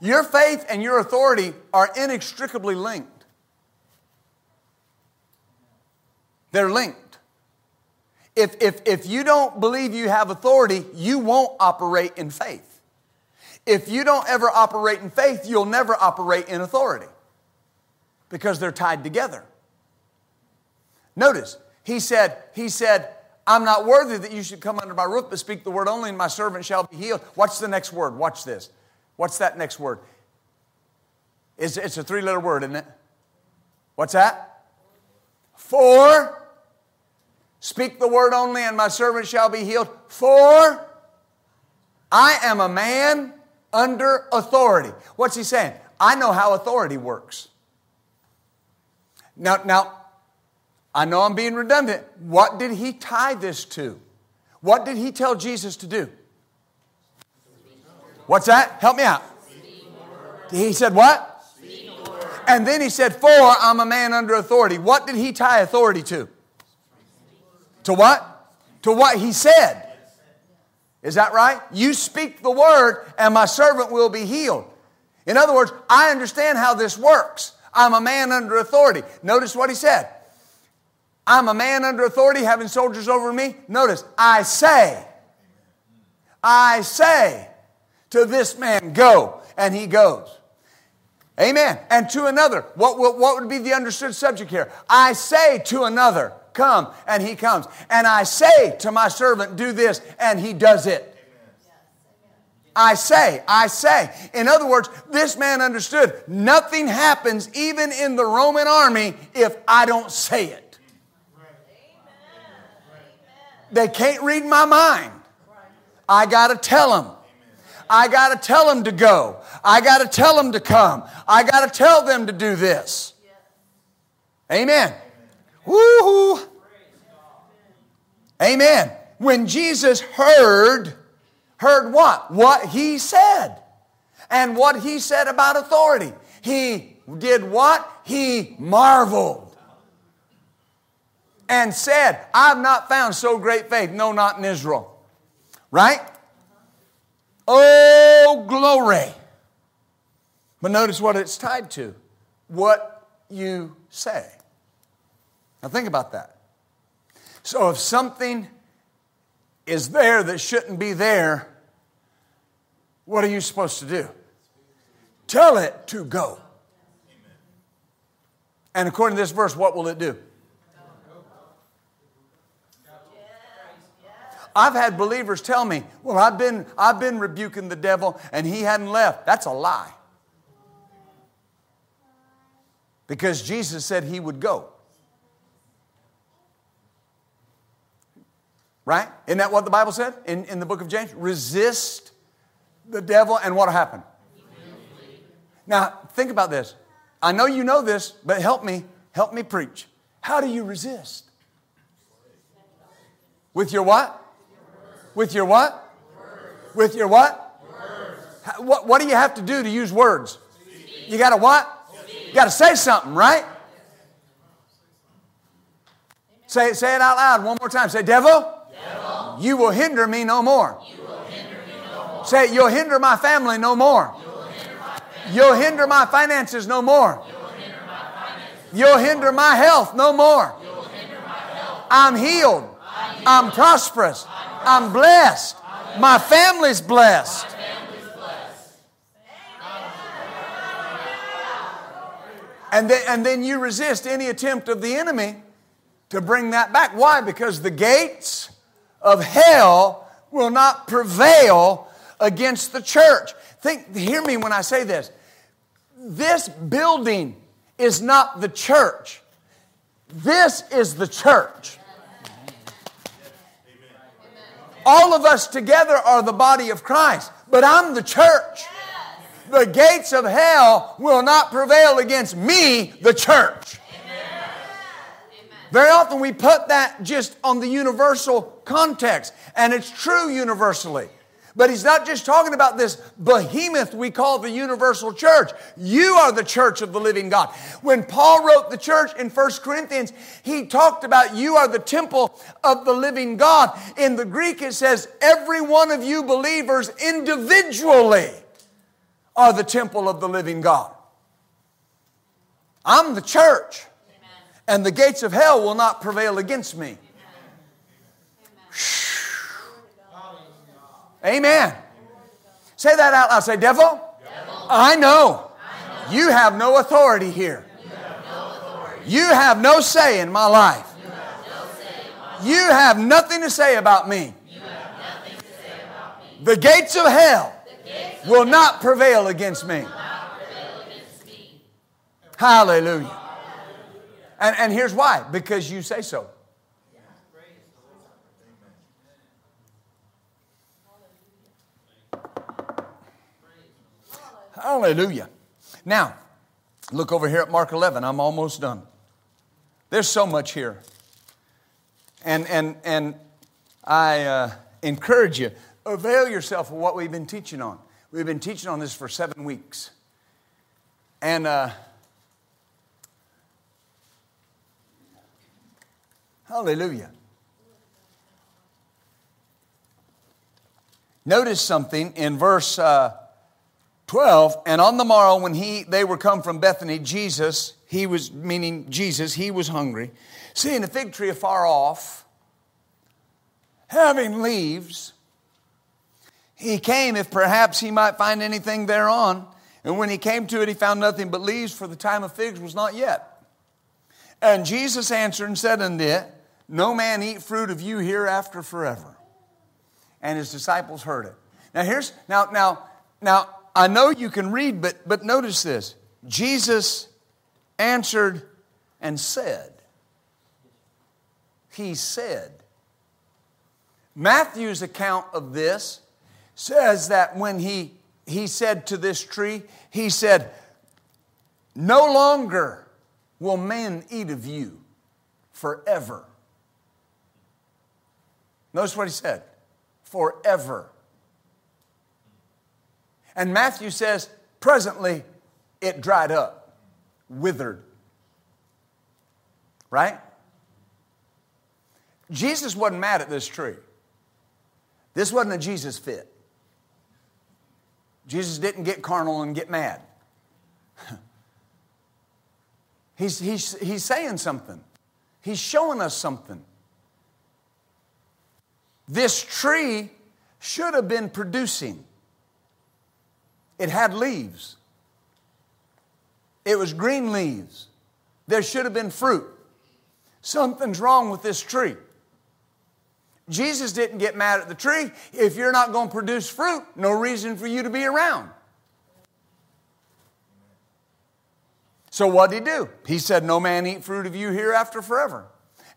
Your faith and your authority are inextricably linked. They're linked. If you don't believe you have authority, you won't operate in faith. If you don't ever operate in faith, you'll never operate in authority because they're tied together. Notice, he said, I'm not worthy that you should come under my roof, but speak the word only and my servant shall be healed. What's the next word? Watch this. What's that next word? It's a three-letter word, isn't it? What's that? For. Speak the word only and my servant shall be healed. For I am a man under authority. What's he saying? I know how authority works. Now, I know I'm being redundant. What did he tie this to? What did he tell Jesus to do? What's that? Help me out. He said what? And then he said, for I'm a man under authority. What did he tie authority to? To what? To what he said. Is that right? You speak the word and my servant will be healed. In other words, I understand how this works. I'm a man under authority. Notice what he said. I'm a man under authority having soldiers over me. Notice, I say to this man, go. And he goes. Amen. And to another. What would be the understood subject here? I say to another. Come, and he comes. And I say to my servant, do this, and he does it. I say. In other words, this man understood nothing happens even in the Roman army if I don't say it. They can't read my mind. I got to tell them. I got to tell them to go. I got to tell them to come. I got to tell them to do this. Amen. Woo-hoo. Amen. When Jesus heard what? What he said. And what he said about authority. He did what? He marveled. And said, I've not found so great faith. No, not in Israel. Right? Oh, glory. But notice what it's tied to. What you say. Now think about that. So if something is there that shouldn't be there, what are you supposed to do? Tell it to go. And according to this verse, what will it do? I've had believers tell me, well, I've been rebuking the devil and he hadn't left. That's a lie. Because Jesus said he would go. Right? Isn't that what the Bible said in the book of James? Resist the devil and what will happen? Now, think about this. I know you know this, but help me preach. How do you resist? With your what? With your what? Words. With your what? Words. What do you have to do to use words? Speak. You got to what? Speak. You got to say something, right? Amen. Say it out loud one more time. Say, Devil. You will hinder me no more. Say, you'll hinder my family no more. You'll hinder my finances no more. You'll hinder my health no more. I'm healed. I'm prosperous. I'm blessed. My family's blessed. And then you resist any attempt of the enemy to bring that back. Why? Because the gates of hell will not prevail against the church. Hear me when I say this. This building is not the church. This is the church. All of us together are the body of Christ, but I'm the church. The gates of hell will not prevail against me, the church. Very often we put that just on the universal context, and it's true universally. But he's not just talking about this behemoth we call the universal church. You are the church of the living God. When Paul wrote the church in 1 Corinthians, he talked about you are the temple of the living God. In the Greek it says, every one of you believers individually are the temple of the living God. I'm the church. Amen. And the gates of hell will not prevail against me. Amen. Amen. Amen. Say that out loud. Say, Devil. I know. You have no authority here. You have no say in my life. You have nothing to say about me. The gates of hell will not prevail against me. Hallelujah. And here's why. Because you say so. Hallelujah. Now, look over here at Mark 11. I'm almost done. There's so much here. And I encourage you, avail yourself of what we've been teaching on. We've been teaching on this for 7 weeks. And hallelujah. Notice something in verse 12, and on the morrow when they were come from Bethany, Jesus, he was hungry. Seeing a fig tree afar off, having leaves, he came if perhaps he might find anything thereon. And when he came to it, he found nothing but leaves, for the time of figs was not yet. And Jesus answered and said unto it, no man eat fruit of you hereafter forever. And his disciples heard it. Now here's, now, I know you can read, but notice this. Jesus answered and said. He said. Matthew's account of this says that when he said to this tree, he said, no longer will man eat of you forever. Notice what he said. Forever. And Matthew says, presently, it dried up, withered. Right? Jesus wasn't mad at this tree. This wasn't a Jesus fit. Jesus didn't get carnal and get mad. He's saying something. He's showing us something. This tree should have been producing. It had leaves. It was green leaves. There should have been fruit. Something's wrong with this tree. Jesus didn't get mad at the tree. If you're not going to produce fruit, no reason for you to be around. So what did he do? He said, no man eat fruit of you hereafter forever.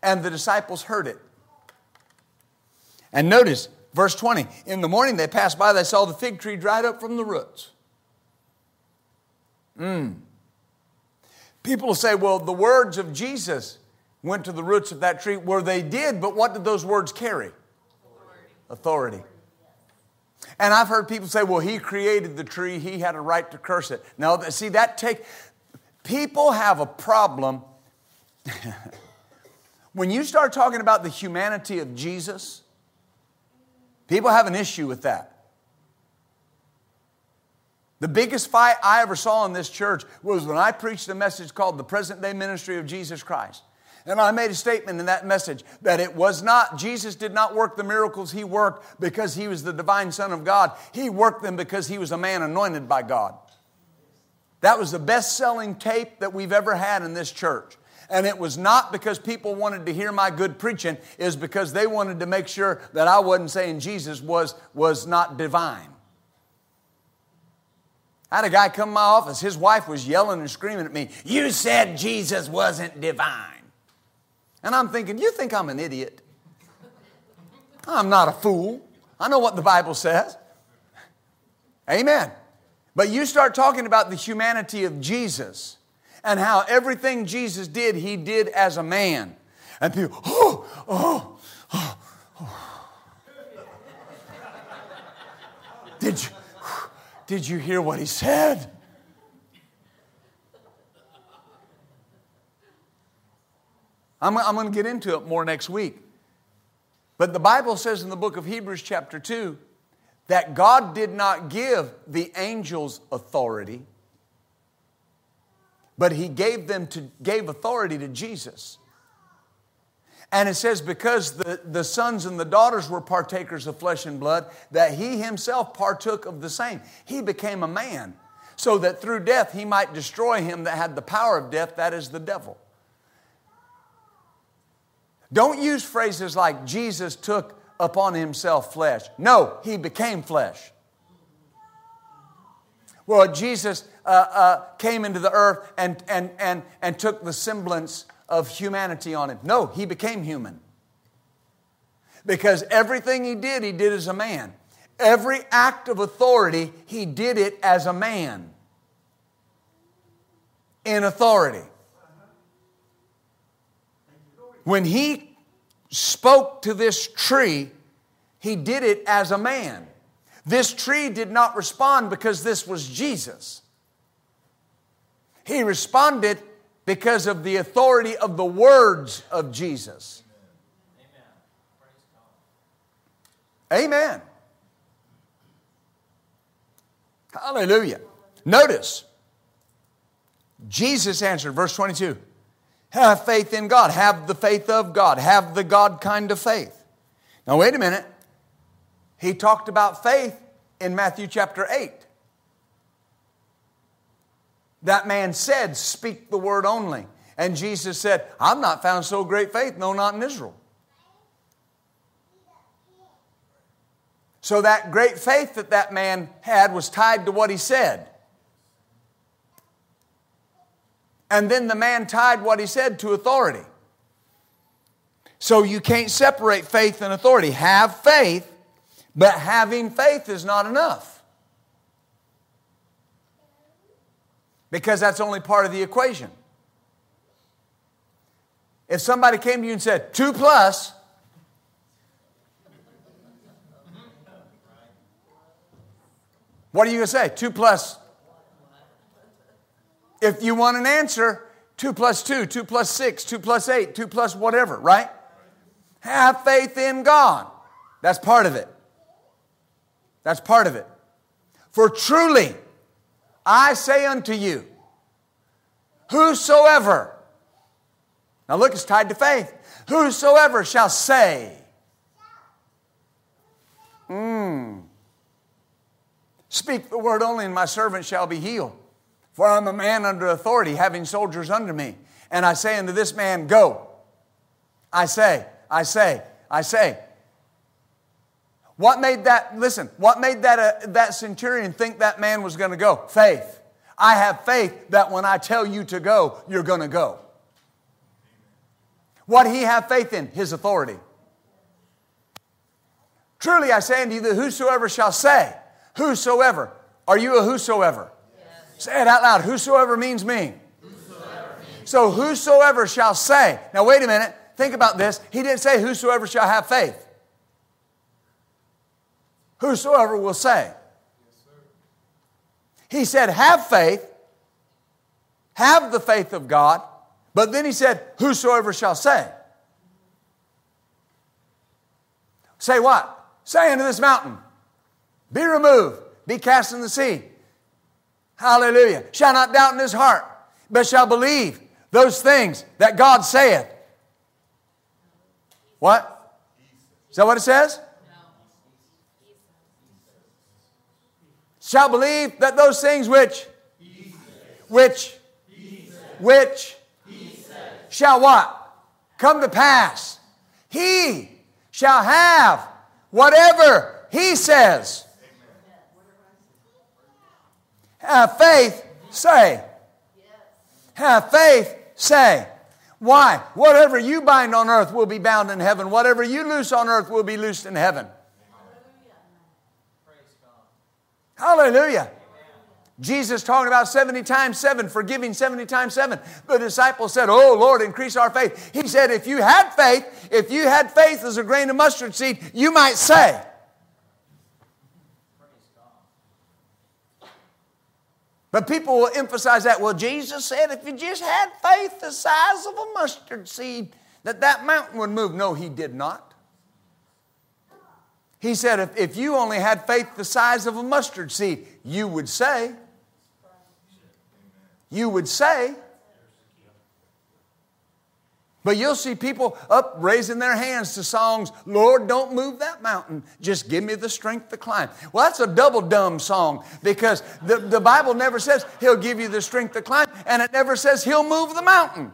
And the disciples heard it. And notice, verse 20, in the morning they passed by, they saw the fig tree dried up from the roots. People say, well, the words of Jesus went to the roots of that tree. Well, they did, but what did those words carry? Authority. And I've heard people say, well, he created the tree. He had a right to curse it. Now, see, people have a problem. When you start talking about the humanity of Jesus, people have an issue with that. The biggest fight I ever saw in this church was when I preached a message called The Present Day Ministry of Jesus Christ. And I made a statement in that message that it was not, Jesus did not work the miracles he worked because he was the divine Son of God. He worked them because he was a man anointed by God. That was the best-selling tape that we've ever had in this church. And it was not because people wanted to hear my good preaching. It was because they wanted to make sure that I wasn't saying Jesus was not divine. I had a guy come to my office. His wife was yelling and screaming at me, "You said Jesus wasn't divine." And I'm thinking, you think I'm an idiot? I'm not a fool. I know what the Bible says. Amen. But you start talking about the humanity of Jesus and how everything Jesus did, he did as a man. And people, oh. Did you hear what he said? I'm going to get into it more next week. But the Bible says in the book of Hebrews chapter 2 that God did not give the angels authority, but he gave authority to Jesus. And it says because the sons and the daughters were partakers of flesh and blood, that he himself partook of the same. He became a man so that through death he might destroy him that had the power of death, that is the devil. Don't use phrases like Jesus took upon himself flesh. No, he became flesh. Well, Jesus came into the earth and took the semblance of humanity on him. No, he became human. Because everything he did as a man. Every act of authority, he did it as a man. In authority. When he spoke to this tree, he did it as a man. This tree did not respond because this was Jesus. He responded because of the authority of the words of Jesus. Amen. Hallelujah. Notice, Jesus answered, verse 22. Have faith in God. Have the faith of God. Have the God kind of faith. Now, wait a minute. He talked about faith in Matthew chapter 8. That man said, speak the word only. And Jesus said, I've not found so great faith, no, not in Israel. So that great faith that man had was tied to what he said. And then the man tied what he said to authority. So you can't separate faith and authority. Have faith, but having faith is not enough. Because that's only part of the equation. If somebody came to you and said, 2+, what are you going to say? 2+. If you want an answer, 2+2, 2+6, 2+8, 2+ whatever, right? Have faith in God. That's part of it. That's part of it. For truly, I say unto you, whosoever, now look, it's tied to faith, whosoever shall say, speak the word only, and my servant shall be healed. For I am a man under authority, having soldiers under me. And I say unto this man, go. I say. What made that centurion think that man was going to go? Faith. I have faith that when I tell you to go, you're going to go. What he have faith in? His authority. Truly I say unto you that whosoever shall say, whosoever. Are you a whosoever? Yes. Say it out loud. Whosoever means me. Whosoever means. So whosoever shall say. Now wait a minute. Think about this. He didn't say whosoever shall have faith. Whosoever will say. He said have faith. Have the faith of God. But then he said whosoever shall say. Say what? Say unto this mountain, be removed, be cast in the sea. Hallelujah. Shall not doubt in his heart, but shall believe those things that God saith. What? Is that what it says? Shall believe that those things which shall what? Come to pass. He shall have whatever he says. Have faith, say. Have faith, say. Why? Whatever you bind on earth will be bound in heaven. Whatever you loose on earth will be loosed in heaven. Hallelujah. Jesus talking about 70 times 7, forgiving 70 times 7. The disciples said, oh, Lord, increase our faith. He said, if you had faith as a grain of mustard seed, you might say. But people will emphasize that. Well, Jesus said, if you just had faith the size of a mustard seed, that mountain would move. No, he did not. He said, if you only had faith the size of a mustard seed, you would say. You would say. But you'll see people up raising their hands to songs, Lord, don't move that mountain. Just give me the strength to climb. Well, that's a double dumb song because the Bible never says He'll give you the strength to climb, and it never says He'll move the mountain.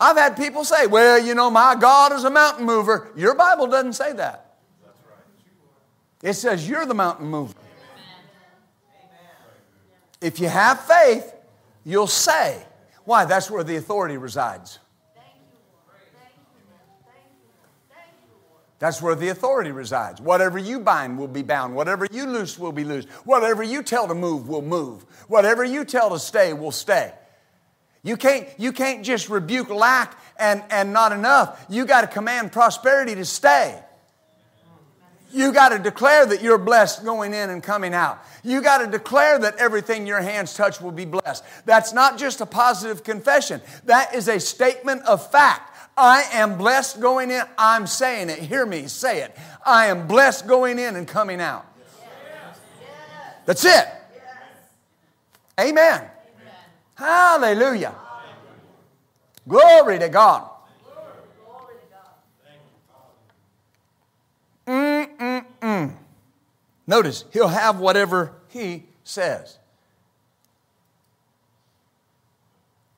I've had people say, well, you know, my God is a mountain mover. Your Bible doesn't say that. It says you're the mountain mover. If you have faith, you'll say. Why? That's where the authority resides. That's where the authority resides. Whatever you bind will be bound. Whatever you loose will be loosed. Whatever you tell to move will move. Whatever you tell to stay will stay. You can't just rebuke lack and not enough. You got to command prosperity to stay. You got to declare that you're blessed going in and coming out. You got to declare that everything your hands touch will be blessed. That's not just a positive confession. That is a statement of fact. I am blessed going in. I'm saying it. Hear me say it. I am blessed going in and coming out. That's it. Amen. Hallelujah. Glory to God. Notice, he'll have whatever he says.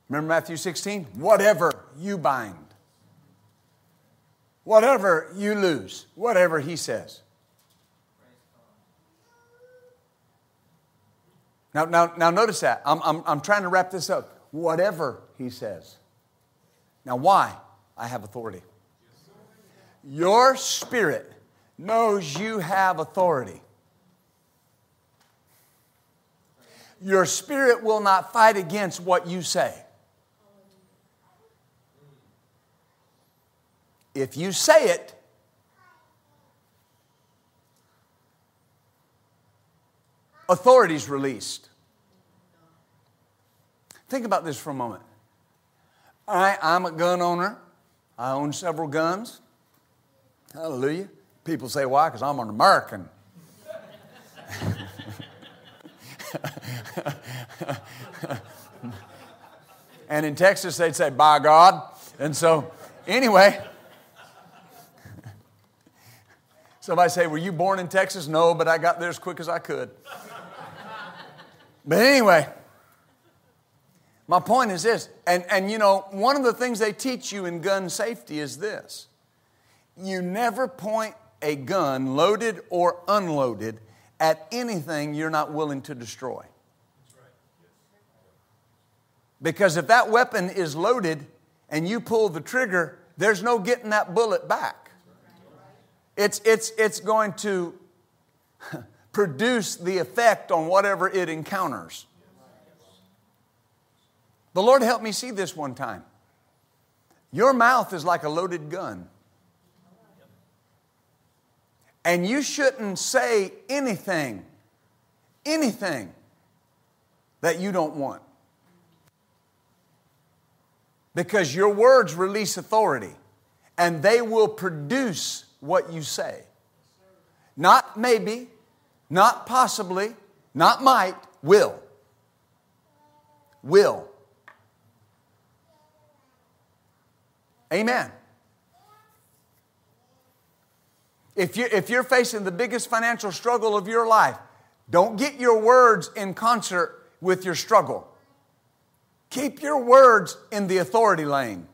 Remember Matthew 16? Whatever you bind, whatever you loose, whatever he says. Now notice that. I'm trying to wrap this up. Whatever he says. Now why? I have authority. Your spirit knows you have authority. Your spirit will not fight against what you say. If you say it, authority's released. Think about this for a moment. I'm a gun owner. I own several guns. Hallelujah. People say, why? Because I'm an American. And in Texas, they'd say, by God. And so, anyway. Somebody say, were you born in Texas? No, but I got there as quick as I could. But anyway, My point is this, and you know, one of the things they teach you in gun safety is this. You never point a gun, loaded or unloaded, at anything you're not willing to destroy. Because if that weapon is loaded and you pull the trigger, there's no getting that bullet back. It's going to produce the effect on whatever it encounters. The Lord helped me see this one time. Your mouth is like a loaded gun. And you shouldn't say anything that you don't want. Because your words release authority. And they will produce what you say. Not maybe, not possibly, not might, will. Will. Amen. If you're facing the biggest financial struggle of your life, don't get your words in concert with your struggle. Keep your words in the authority lane.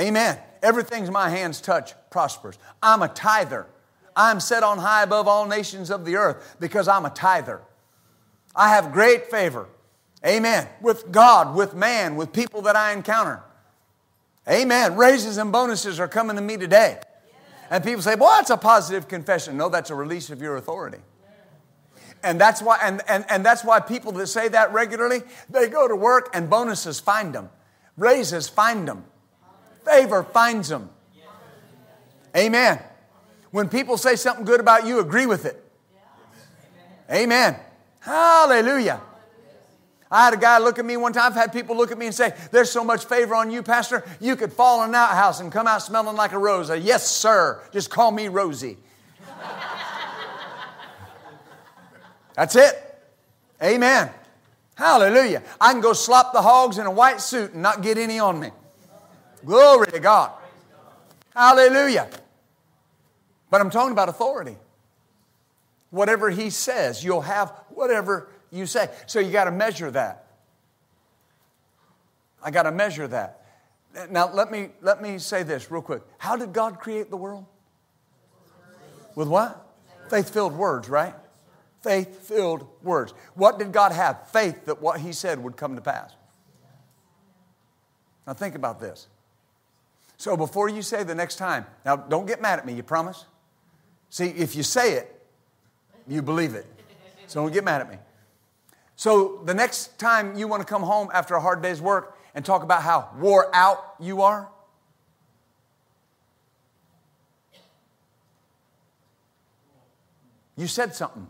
Amen. Everything's my hands touch prospers. I'm a tither. I'm set on high above all nations of the earth because I'm a tither. I have great favor. Amen. With God, with man, with people that I encounter. Amen. Raises and bonuses are coming to me today. And people say, well, that's a positive confession. No, that's a release of your authority. And that's why, and that's why people that say that regularly, they go to work and bonuses find them. Raises find them. Favor finds them. Amen. When people say something good about you, agree with it. Amen. Hallelujah. I had a guy look at me one time. I've had people look at me and say, there's so much favor on you, Pastor. You could fall in an outhouse and come out smelling like a rose. I, yes, sir. Just call me Rosie. That's it. Amen. Hallelujah. I can go slop the hogs in a white suit and not get any on me. Glory to God. Hallelujah. But I'm talking about authority. Whatever he says, you'll have whatever you say. So you got to measure that. I got to measure that. Now let me say this real quick. How did God create the world? With what? Faith-filled words, right? Faith-filled words. What did God have? Faith that what He said would come to pass. Now think about this. So before you say the next time, now don't get mad at me, you promise? See, if you say it, you believe it. So don't get mad at me. So the next time you want to come home after a hard day's work and talk about how wore out you are, you said something.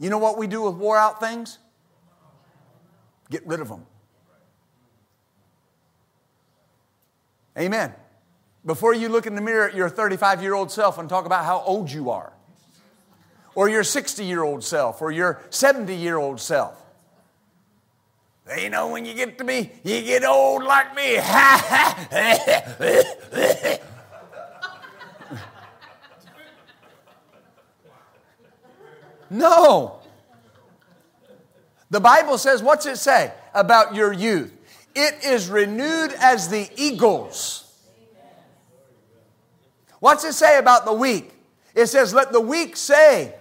You know what we do with wore out things? Get rid of them. Amen. Before you look in the mirror at your 35-year-old self and talk about how old you are, or your 60-year-old self, or your 70-year-old self. You know, when you get to me, you get old like me. Ha ha. No. The Bible says, what's it say about your youth? It is renewed as the eagles. What's it say about the weak? It says, let the weak say.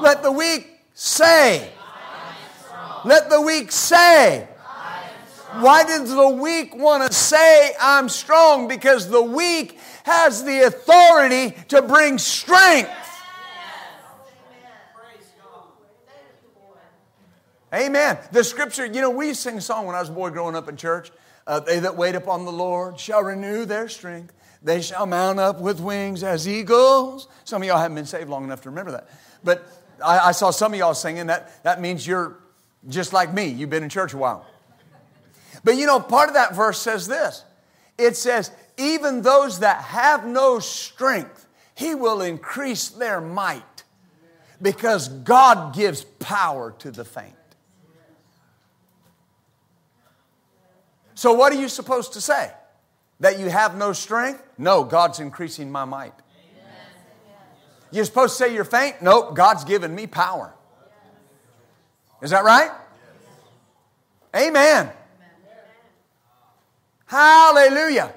Let the weak say. Let the weak say. Why does the weak want to say I'm strong? Because the weak has the authority to bring strength. Amen. The scripture, you know, we sing a song when I was a boy growing up in church. They that wait upon the Lord shall renew their strength. They shall mount up with wings as eagles. Some of y'all haven't been saved long enough to remember that. But I saw some of y'all singing that. That means you're just like me. You've been in church a while. But you know, part of that verse says this. It says, even those that have no strength, He will increase their might. Because God gives power to the faint. So what are you supposed to say? That you have no strength? No, God's increasing my might. Amen. You're supposed to say you're faint? Nope, God's given me power. Is that right? Yes. Amen. Amen. Hallelujah.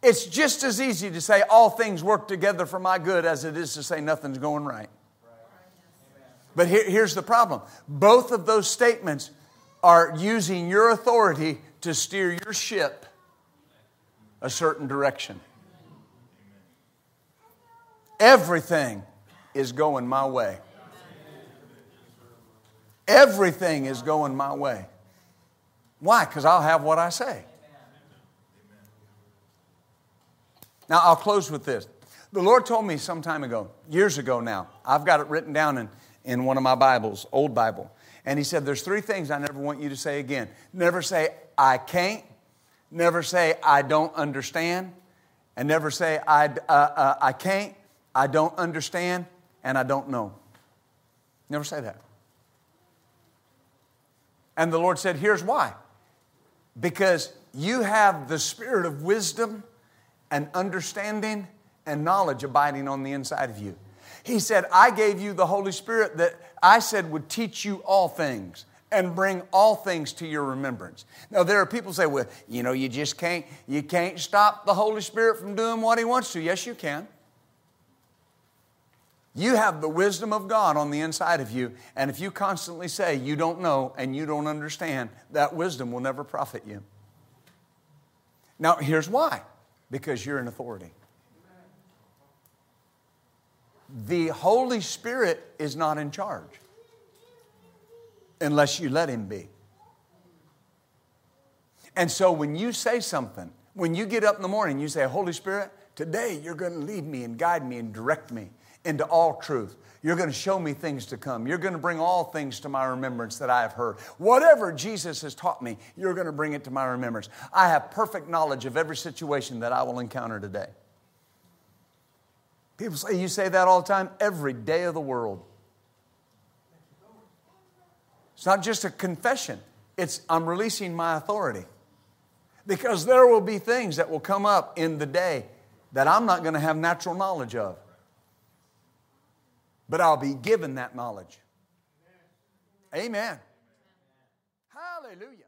It's just as easy to say all things work together for my good as it is to say nothing's going right. But here's the problem. Both of those statements are using your authority to steer your ship a certain direction. Everything is going my way. Everything is going my way. Why? Because I'll have what I say. Now, I'll close with this. The Lord told me some time ago, years ago now, I've got it written down in one of my Bibles, old Bible. And He said, there's three things I never want you to say again. Never say, I can't. Never say, I don't understand. And never say, I can't, I don't understand, and I don't know. Never say that. And the Lord said, here's why. Because you have the spirit of wisdom and understanding and knowledge abiding on the inside of you. He said, I gave you the Holy Spirit that I said would teach you all things and bring all things to your remembrance. Now, there are people who say, well, you know, you can't stop the Holy Spirit from doing what He wants to. Yes, you can. You have the wisdom of God on the inside of you, and if you constantly say you don't know and you don't understand, that wisdom will never profit you. Now, here's why. Because you're in authority. The Holy Spirit is not in charge unless you let Him be. And so when you say something, when you get up in the morning, you say, Holy Spirit, today you're going to lead me and guide me and direct me into all truth. You're going to show me things to come. You're going to bring all things to my remembrance that I have heard. Whatever Jesus has taught me, you're going to bring it to my remembrance. I have perfect knowledge of every situation that I will encounter today. People say, you say that all the time? Every day of the world. It's not just a confession. It's, I'm releasing my authority. Because there will be things that will come up in the day that I'm not going to have natural knowledge of. But I'll be given that knowledge. Amen. Hallelujah.